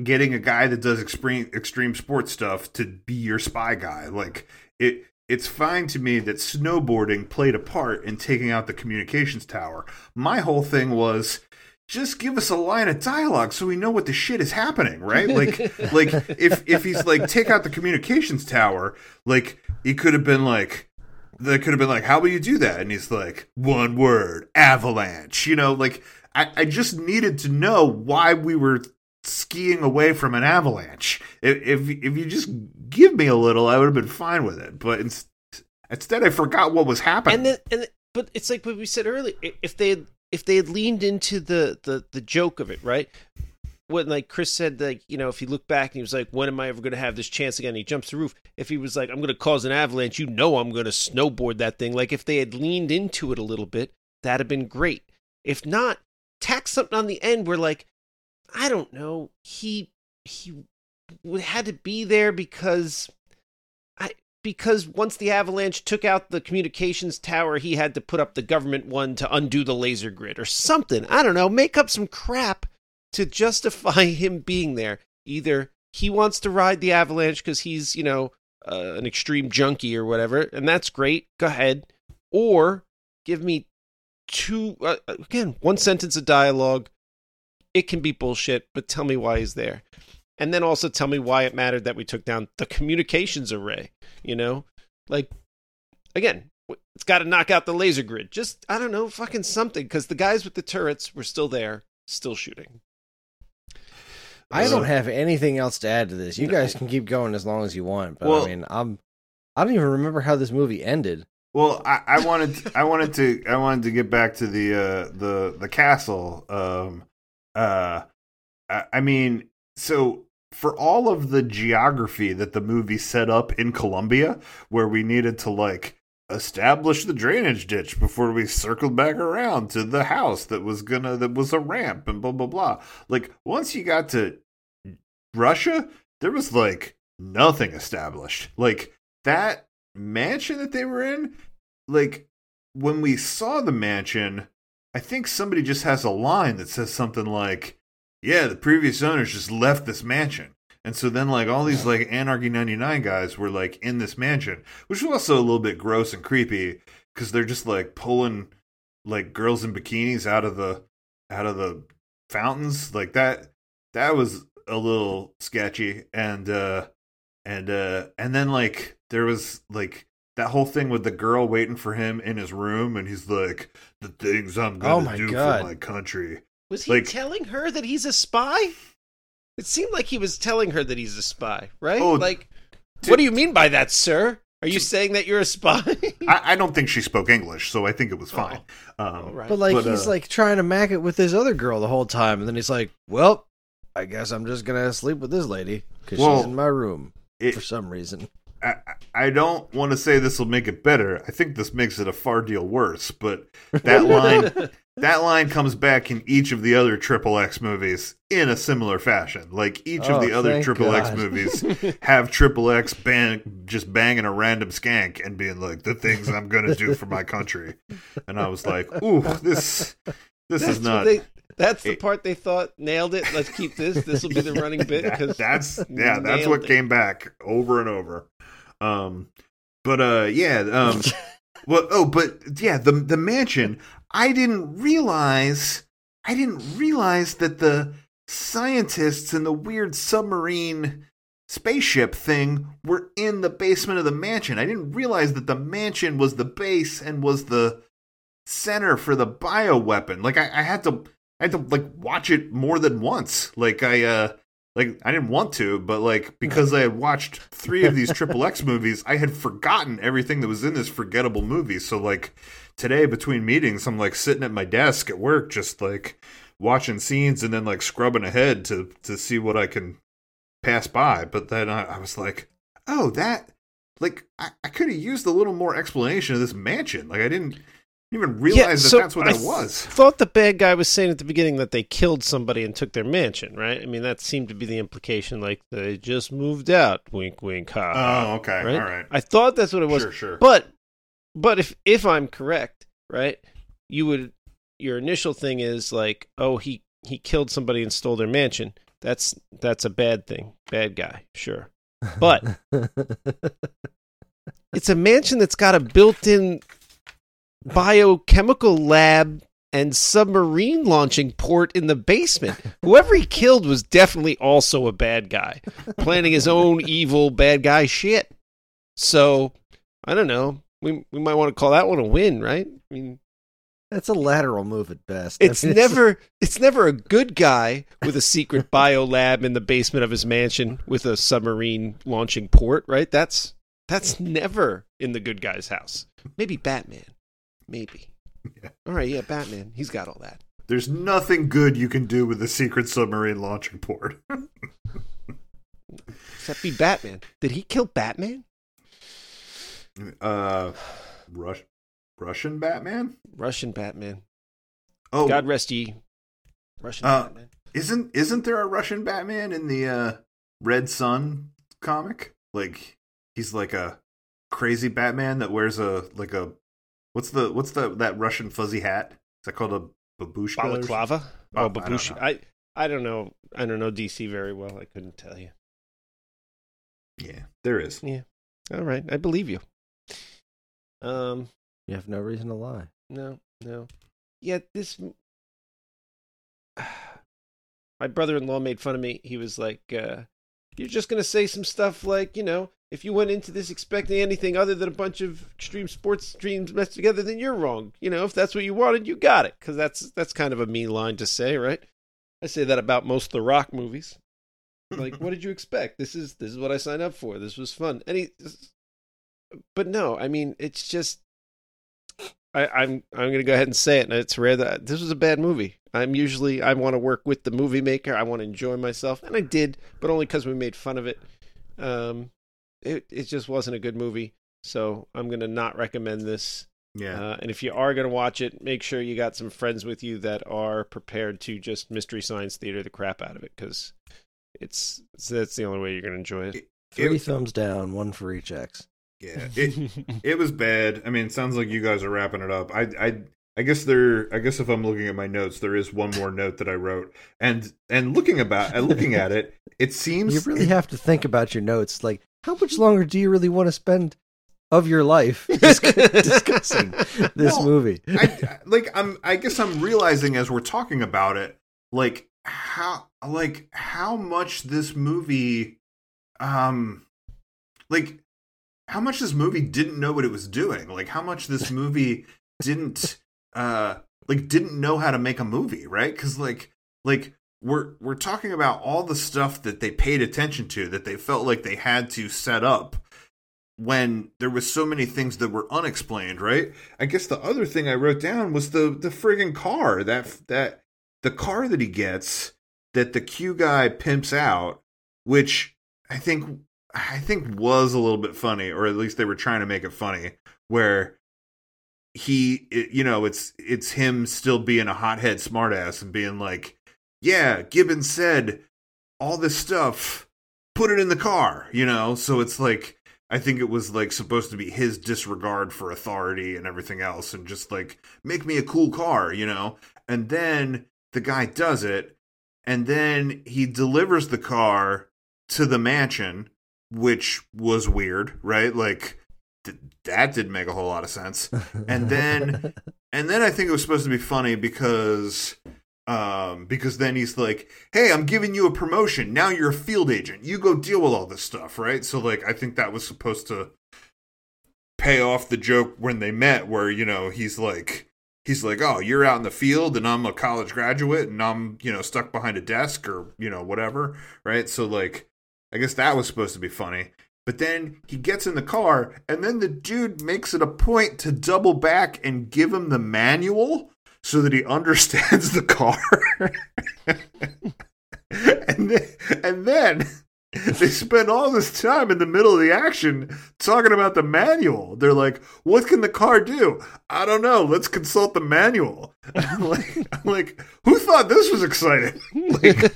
getting a guy that does extreme extreme sports stuff to be your spy guy, like it, it's fine to me that snowboarding played a part in taking out the communications tower. My whole thing was just give us a line of dialogue so we know what the shit is happening, right? Like, like if if he's like take out the communications tower, like he could have been like. They could have been like, how will you do that? And he's like, one word, avalanche. You know, like, I, I just needed to know why we were skiing away from an avalanche. If, if if you just give me a little, I would have been fine with it. But instead, I forgot what was happening. And, then, and then, But it's like what we said earlier. If they had, if they had leaned into the, the, the joke of it, right? When, like, Chris said, like, you know, if he looked back and he was like, when am I ever going to have this chance again? And he jumps the roof. If he was like, I'm going to cause an avalanche, you know I'm going to snowboard that thing. Like, if they had leaned into it a little bit, that'd have been great. If not, tack something on the end where, like, I don't know, he he had to be there because, I because once the avalanche took out the communications tower, he had to put up the government one to undo the laser grid or something. I don't know, make up some crap to justify him being there. Either he wants to ride the avalanche because he's, you know, uh, an extreme junkie or whatever, and that's great, go ahead. Or give me two, uh, again, one sentence of dialogue. It can be bullshit, but tell me why he's there. And then also tell me why it mattered that we took down the communications array, you know? Like, again, it's got to knock out the laser grid. Just, I don't know, fucking something, because the guys with the turrets were still there, still shooting. I don't have anything else to add to this. You guys can keep going as long as you want, but well, I mean, I'm I don't even remember how this movie ended. Well, I, I wanted I wanted to I wanted to get back to the uh, the the castle. Um, uh, I, I mean, so for all of the geography that the movie set up in Colombia, where we needed to like establish the drainage ditch before we circled back around to the house that was gonna that was a ramp and blah blah blah. Like once you got to Russia, there was like nothing established. Like that mansion that they were in, like when we saw the mansion, I think somebody just has a line that says something like, yeah, the previous owners just left this mansion. And so then, like, all these, like, Anarchy ninety-nine guys were, like, in this mansion, which was also a little bit gross and creepy because they're just, like, pulling, like, girls in bikinis out of the out of the fountains. Like, that that was a little sketchy. And, uh, and, uh, and then, like, there was, like, that whole thing with the girl waiting for him in his room, and he's like, the things I'm going to oh do God. for my country. Was he like, telling her that he's a spy? It seemed like he was telling her that he's a spy, right? Oh, like, to, what do you mean by that, sir? Are you to, saying that you're a spy? I, I don't think she spoke English, so I think it was fine. Oh, um, right. But, like, but, he's, uh, like, trying to mack it with this other girl the whole time, and then he's like, well, I guess I'm just going to sleep with this lady, because well, she's in my room it, for some reason. I, I don't want to say this will make it better. I think this makes it a far deal worse, but that line... That line comes back in each of the other triple X movies in a similar fashion. Like, each oh, of the other triple X movies have triple X bang, just banging a random skank and being like, the things I'm going to do for my country. And I was like, ooh, this this that's is not... They, that's the part they thought, nailed it, let's keep this, this will be the running bit. That, that's Yeah, that's what it. came back over and over. Um, But, uh, yeah... Um, well, oh, but, yeah, the the mansion... I didn't realize, I didn't realize that the scientists and the weird submarine spaceship thing were in the basement of the mansion. I didn't realize that the mansion was the base and was the center for the bioweapon. Like I, I had to, I had to like watch it more than once. Like I, uh, like I didn't want to, but like, because I had watched three of these triple X movies, I had forgotten everything that was in this forgettable movie. So like, today, between meetings, I'm, like, sitting at my desk at work just, like, watching scenes and then, like, scrubbing ahead to, to see what I can pass by. But then I, I was like, oh, that, like, I, I could have used a little more explanation of this mansion. Like, I didn't even realize yeah, that so that's what I that was. I thought the bad guy was saying at the beginning that they killed somebody and took their mansion, right? I mean, that seemed to be the implication, like, they just moved out, wink, wink, ha. Oh, ha, okay, right? All right. I thought that's what it was. Sure, sure. But, but if, if I'm correct, right, you would, your initial thing is like, oh, he, he killed somebody and stole their mansion. That's, that's a bad thing. Bad guy, sure. But it's a mansion that's got a built-in biochemical lab and submarine launching port in the basement. Whoever he killed was definitely also a bad guy, planning his own evil bad guy shit. So, I don't know. We we might want to call that one a win, right? I mean, that's a lateral move at best. It's I mean, never it's... it's never a good guy with a secret bio lab in the basement of his mansion with a submarine launching port, right? That's that's never in the good guy's house. Maybe Batman. Maybe. Yeah. All right, yeah, Batman. He's got all that. There's nothing good you can do with a secret submarine launching port. Except be Batman. Did he kill Batman? Uh, Rush, Russian Batman? Russian Batman. Oh, God rest ye. Russian uh, Batman. Isn't isn't there a Russian Batman in the uh, Red Sun comic? Like, he's like a crazy Batman that wears a like a. What's the what's the that Russian fuzzy hat? Is that called a babushka? Balaclava? Oh, babushka. I, I don't know. I don't know D C very well. I couldn't tell you. Yeah, there is. Yeah. All right. I believe you. Um, you have no reason to lie. No, no. Yeah, this... My brother-in-law made fun of me. He was like, uh, you're just going to say some stuff like, you know, if you went into this expecting anything other than a bunch of extreme sports dreams messed together, then you're wrong. You know, if that's what you wanted, you got it. Because that's that's kind of a mean line to say, right? I say that about most of the Rock movies. Like, what did you expect? This is this is what I signed up for. This was fun. And he, but no, I mean, it's just, I, I'm I'm going to go ahead and say it. And it's rare that I, this was a bad movie. I'm usually, I want to work with the movie maker. I want to enjoy myself. And I did, but only because we made fun of it. Um. It it just wasn't a good movie, so I'm going to not recommend this. Yeah. Uh, and if you are going to watch it, make sure you got some friends with you that are prepared to just Mystery Science Theater the crap out of it, because it's, it's that's the only way you're going to enjoy it. it Three it, thumbs down, one for each X. Yeah, it it was bad. I mean, it sounds like you guys are wrapping it up. I I I guess there. I guess if I'm looking at my notes, there is one more note that I wrote, and and looking about and looking at it, it seems you really it, have to think about your notes, like. How much longer do you really want to spend of your life dis- discussing this well, movie? I, like, I'm, I guess I'm realizing as we're talking about it, like how, like how much this movie, um, like how much this movie didn't know what it was doing. Like how much this movie didn't, uh, like didn't know how to make a movie, right? Because like, like. We're we're talking about all the stuff that they paid attention to, that they felt like they had to set up when there was so many things that were unexplained, right? I guess the other thing I wrote down was the the friggin' car that that the car that he gets that the Q guy pimps out, which I think I think was a little bit funny, or at least they were trying to make it funny, where. He it, you know it's it's him still being a hothead smartass and being like. Yeah, Gibbons said all this stuff, put it in the car, you know? So it's like, I think it was like supposed to be his disregard for authority and everything else. And just like, make me a cool car, you know? And then the guy does it. And then he delivers the car to the mansion, which was weird, right? Like th- that didn't make a whole lot of sense. And then, and then I think it was supposed to be funny because Um, because then he's like, hey, I'm giving you a promotion. Now you're a field agent. You go deal with all this stuff, right? So, like, I think that was supposed to pay off the joke when they met where, you know, he's like, he's like, oh, you're out in the field and I'm a college graduate and I'm, you know, stuck behind a desk or, you know, whatever, right? So, like, I guess that was supposed to be funny. But then he gets in the car and then the dude makes it a point to double back and give him the manual. So that he understands the car. and, then, and then They spend all this time in the middle of the action talking about the manual. They're like, what can the car do? I don't know. Let's consult the manual. I'm like, I'm like, who thought this was exciting? Like,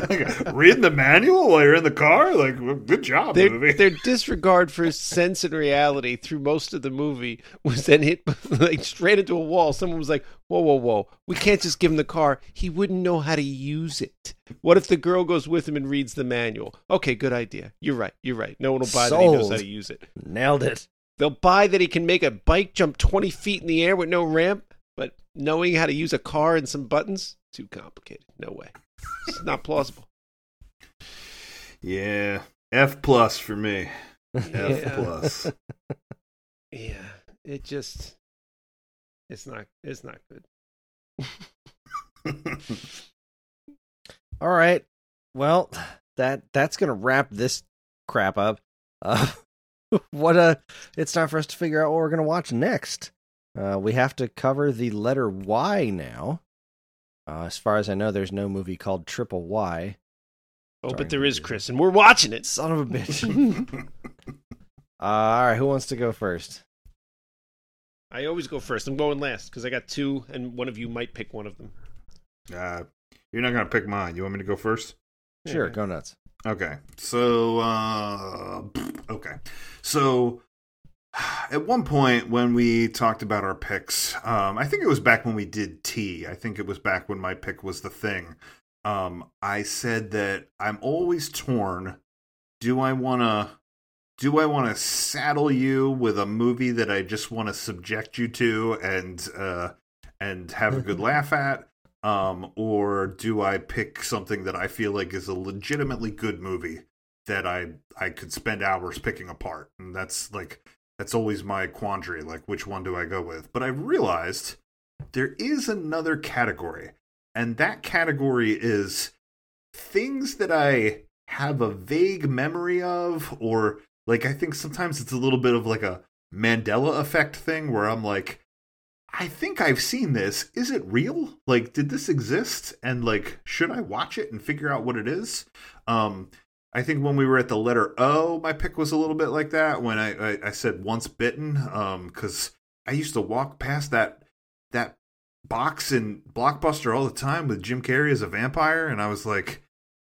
like, reading the manual while you're in the car? Like, well, good job, their, movie. Their disregard for sense and reality through most of the movie was then hit like straight into a wall. Someone was like, whoa, whoa, whoa. We can't just give him the car. He wouldn't know how to use it. What if the girl goes with him and reads the manual? Okay, good idea. You're right. You're right. No one will buy Sold. that he knows how to use it. Nailed it. They'll buy that he can make a bike jump twenty feet in the air with no ramp, but knowing how to use a car and some buttons? Too complicated. No way. It's not plausible. Yeah. F plus for me. F plus. Yeah. It just... It's not. It's not good. All right. Well, that that's gonna wrap this crap up. Uh, what a! It's time for us to figure out what we're gonna watch next. Uh, we have to cover the letter Y now. Uh, as far as I know, there's no movie called Triple Y. Oh, Sorry, but there is, Chris, and we're watching it. Son of a bitch. uh, all right. Who wants to go first? I always go first. I'm going last because I got two, and one of you might pick one of them. Uh, you're not going to pick mine. You want me to go first? Sure, yeah. Go nuts. Okay. So, uh, okay. So, at one point when we talked about our picks, um, I think it was back when we did T. I think it was back when my pick was The Thing. Um, I said that I'm always torn. Do I want to... Do I want to saddle you with a movie that I just want to subject you to and uh, and have a good laugh at? Um, or do I pick something that I feel like is a legitimately good movie that I, I could spend hours picking apart? And that's like that's always my quandary, like which one do I go with? But I realized there is another category, and that category is things that I have a vague memory of, or... Like, I think sometimes it's a little bit of like a Mandela effect thing where I'm like, I think I've seen this. Is it real? Like, did this exist? And like, should I watch it and figure out what it is? Um, I think when we were at the letter O, my pick was a little bit like that when I, I, I said Once Bitten, um, because I used to walk past that that box in Blockbuster all the time with Jim Carrey as a vampire. And I was like...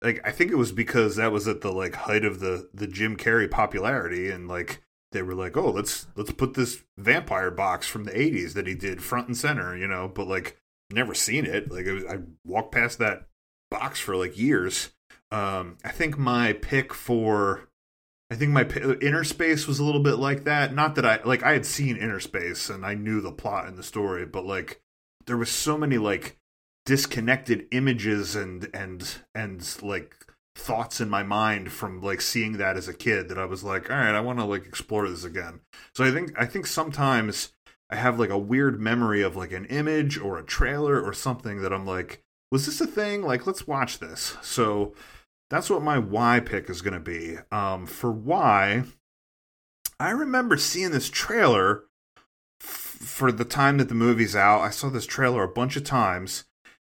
Like, I think it was because that was at the, like, height of the, the Jim Carrey popularity, and, like, they were like, oh, let's let's put this vampire box from the eighties that he did front and center, you know, but, like, never seen it. Like, it was, I walked past that box for, like, years. Um, I think my pick for, I think my pick, Inner Space was a little bit like that. Not that I, like, I had seen Inner Space, and I knew the plot and the story, but, like, there was so many, like, disconnected images and and and like thoughts in my mind from like seeing that as a kid that I was like, all right, I want to like explore this again. So I think I think sometimes I have like a weird memory of like an image or a trailer or something that I'm like, was this a thing? Like, let's watch this. So that's what my Y pick is going to be. Um, for Y, I remember seeing this trailer f- for the time that the movie's out. I saw this trailer a bunch of times.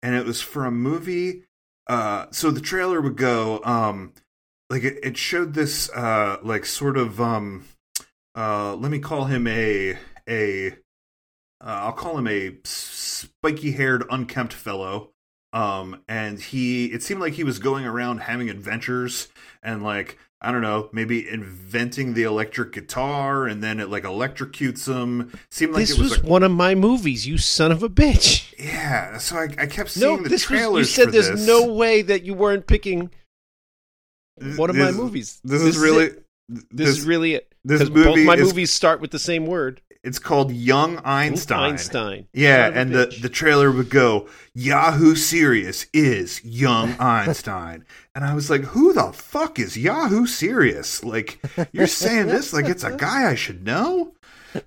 And it was for a movie. Uh, so the trailer would go um, like it, it showed this uh, like sort of um, uh, let me call him a a uh, I'll call him a spiky haired, unkempt fellow. Um, and he it seemed like he was going around having adventures and like, I don't know, maybe inventing the electric guitar, and then it like electrocutes him. Seemed like this it was, was a... one of my movies. You son of a bitch! Yeah, so I, I kept seeing no, the this trailers. Was, you said for there's this. no way that you weren't picking one of this, my movies. This, this is really it. This, this is really it. This movie. Both my is, movies start with the same word. It's called Young Einstein. Einstein. Yeah, and the, the trailer would go, Yahoo Serious is Young Einstein. And I was like, who the fuck is Yahoo Serious? Like, you're saying this like it's a guy I should know?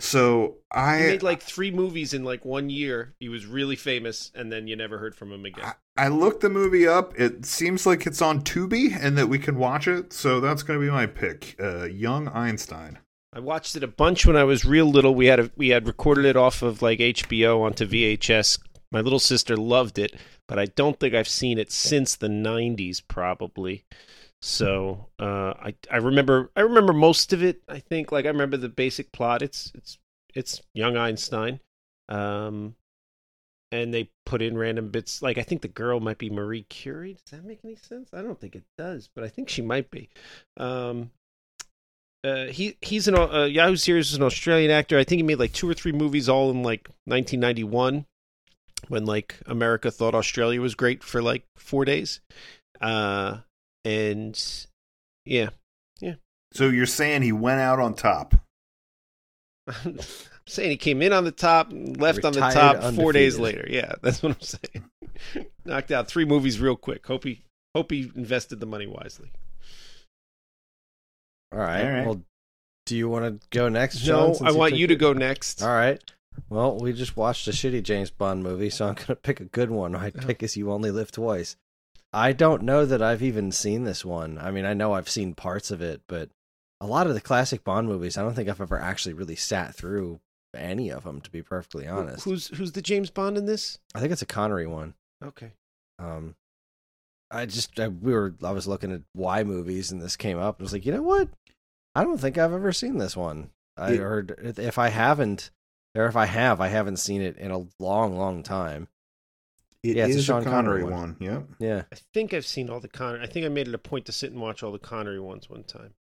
So I... He made like three movies in like one year. He was really famous, and then you never heard from him again. I, I looked the movie up. It seems like it's on Tubi and that we can watch it. So that's going to be my pick, uh, Young Einstein. I watched it a bunch when I was real little. We had a, we had recorded it off of like H B O onto V H S My little sister loved it, but I don't think I've seen it since the nineties, probably. So uh, I I remember I remember most of it. I think like I remember the basic plot. It's it's it's young Einstein, um, and they put in random bits. Like I think the girl might be Marie Curie. Does that make any sense? I don't think it does, but I think she might be. Um, uh, he he's an uh, Yahoo Serious is an Australian actor. I think he made like two or three movies all in like nineteen ninety-one, when like America thought Australia was great for like four days. Uh, And yeah, yeah. So you're saying he went out on top? I'm saying he came in on the top, left Retired on the top undefeated. Four days later. Yeah, that's what I'm saying. Knocked out three movies real quick. Hope he, hope he invested the money wisely. All right. All right. Well, do you want to go next, John? No, I want you, you to go next. All right. Well, we just watched a shitty James Bond movie, so I'm going to pick a good one. My pick is You Only Live Twice. I don't know that I've even seen this one. I mean, I know I've seen parts of it, but a lot of the classic Bond movies, I don't think I've ever actually really sat through any of them, to be perfectly honest. Who's who's the James Bond in this? I think it's a Connery one. Okay. Um, I just, I, we were, I was looking at Y movies and this came up. I was like, you know what? I don't think I've ever seen this one. I it, heard, if I haven't, or if I have, I haven't seen it in a long, long time. It yeah, is it's a Sean a Connery, Connery one. one. Yeah. Yeah. I think I've seen all the Connery. I think I made it a point to sit and watch all the Connery ones one time.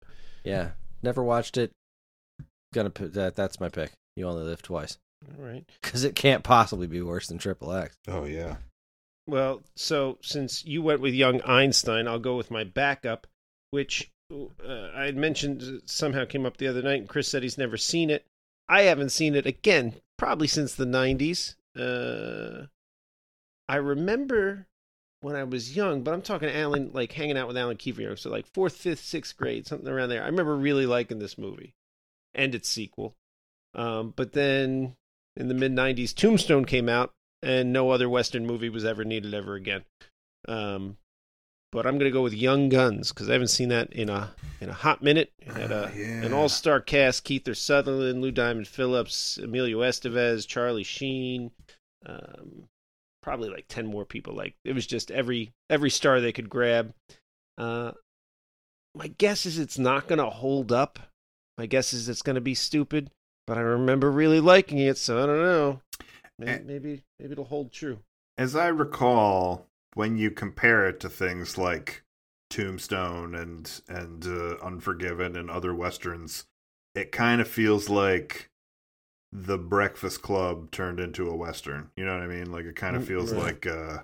Yeah. Never watched it. Gonna put that. That's my pick. You Only Live Twice. All right. Because it can't possibly be worse than Triple X. Oh, yeah. Well, so since you went with young Einstein, I'll go with my backup, which uh, I had mentioned somehow came up the other night, and Chris said he's never seen it. I haven't seen it, again, probably since the nineties. Uh... I remember when I was young, but I'm talking Alan, like hanging out with Alan Kiefer, so like fourth, fifth, sixth grade, something around there. I remember really liking this movie and its sequel. Um, but then in the mid-nineties, Tombstone came out, and no other Western movie was ever needed ever again. Um, but I'm going to go with Young Guns, because I haven't seen that in a in a hot minute. It had a, uh, yeah. an all-star cast, Keith Sutherland, Lou Diamond Phillips, Emilio Estevez, Charlie Sheen, um... probably like ten more people. Like it was just every every star they could grab. Uh, my guess is it's not going to hold up. My guess is it's going to be stupid. But I remember really liking it, so I don't know. Maybe, maybe maybe it'll hold true. As I recall, when you compare it to things like Tombstone and and uh, Unforgiven and other westerns, it kind of feels like The Breakfast Club turned into a western. You know what I mean? Like it kind of feels right. like, uh,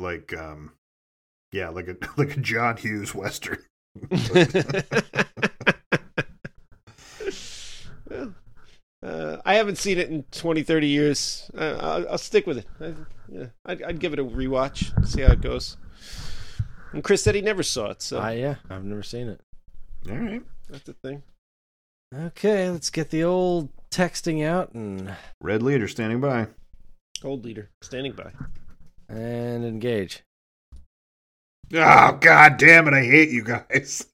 like, um, yeah, like a like a John Hughes western. Well, uh, I haven't seen it in twenty, thirty years. Uh, I'll, I'll stick with it. I, yeah, I'd, I'd give it a rewatch, see how it goes. And Chris said he never saw it. So uh, yeah, I've never seen it. All right, that's the thing. Okay, let's get the old texting out and... Red leader standing by. Gold leader standing by. And engage. Oh, God damn it, I hate you guys.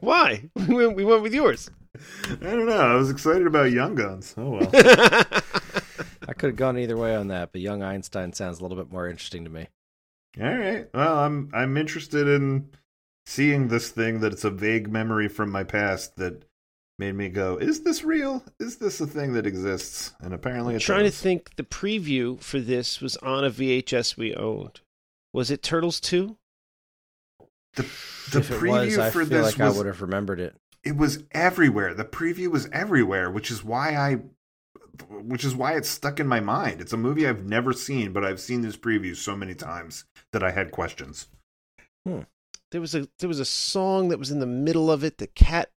Why? We went, we went with yours. I don't know. I was excited about Young Guns. Oh, well. I could have gone either way on that, but Young Einstein sounds a little bit more interesting to me. All right. Well, I'm I'm interested in... seeing this thing that's a vague memory from my past that made me go, is this real? Is this a thing that exists? And apparently it's trying does. to think the preview for this was on a V H S we owned. Was it Turtles two? The the if preview was, I for feel this like was, I would have remembered it. It was everywhere. The preview was everywhere, which is why I which is why it's stuck in my mind. It's a movie I've never seen, but I've seen this preview so many times that I had questions. Hmm. There was a there was a song that was in the middle of it. The cat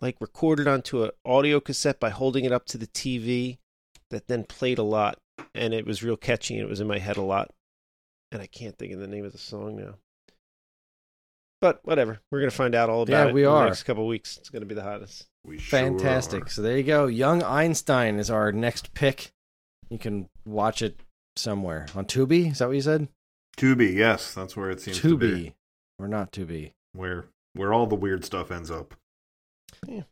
like recorded onto an audio cassette by holding it up to the T V that then played a lot. And it was real catchy. And it was in my head a lot. And I can't think of the name of the song now. But whatever. We're going to find out all about yeah, it we in are. the next couple of weeks. It's going to be the hottest. We sure Fantastic. Are. So there you go. Young Einstein is our next pick. You can watch it somewhere. On Tubi? Is that what you said? Tubi, yes. That's where it seems Tubi. to be. Or not to be. Where where all the weird stuff ends up. Yeah.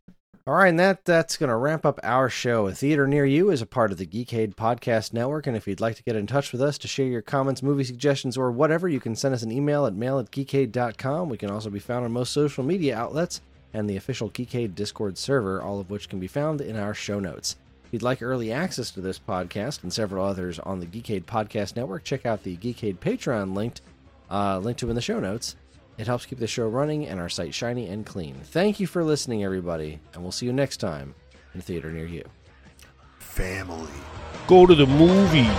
All right, and that, that's going to wrap up our show. A Theater Near You is a part of the Geekade Podcast Network, and if you'd like to get in touch with us to share your comments, movie suggestions, or whatever, you can send us an email at mail at geekade dot com. We can also be found on most social media outlets and the official Geekade Discord server, all of which can be found in our show notes. If you'd like early access to this podcast and several others on the Geekade Podcast Network, check out the Geekade Patreon linked, uh, linked to in the show notes. It helps keep the show running and our site shiny and clean. Thank you for listening, everybody, and we'll see you next time in a Theater Near You. Family. Go to the movies.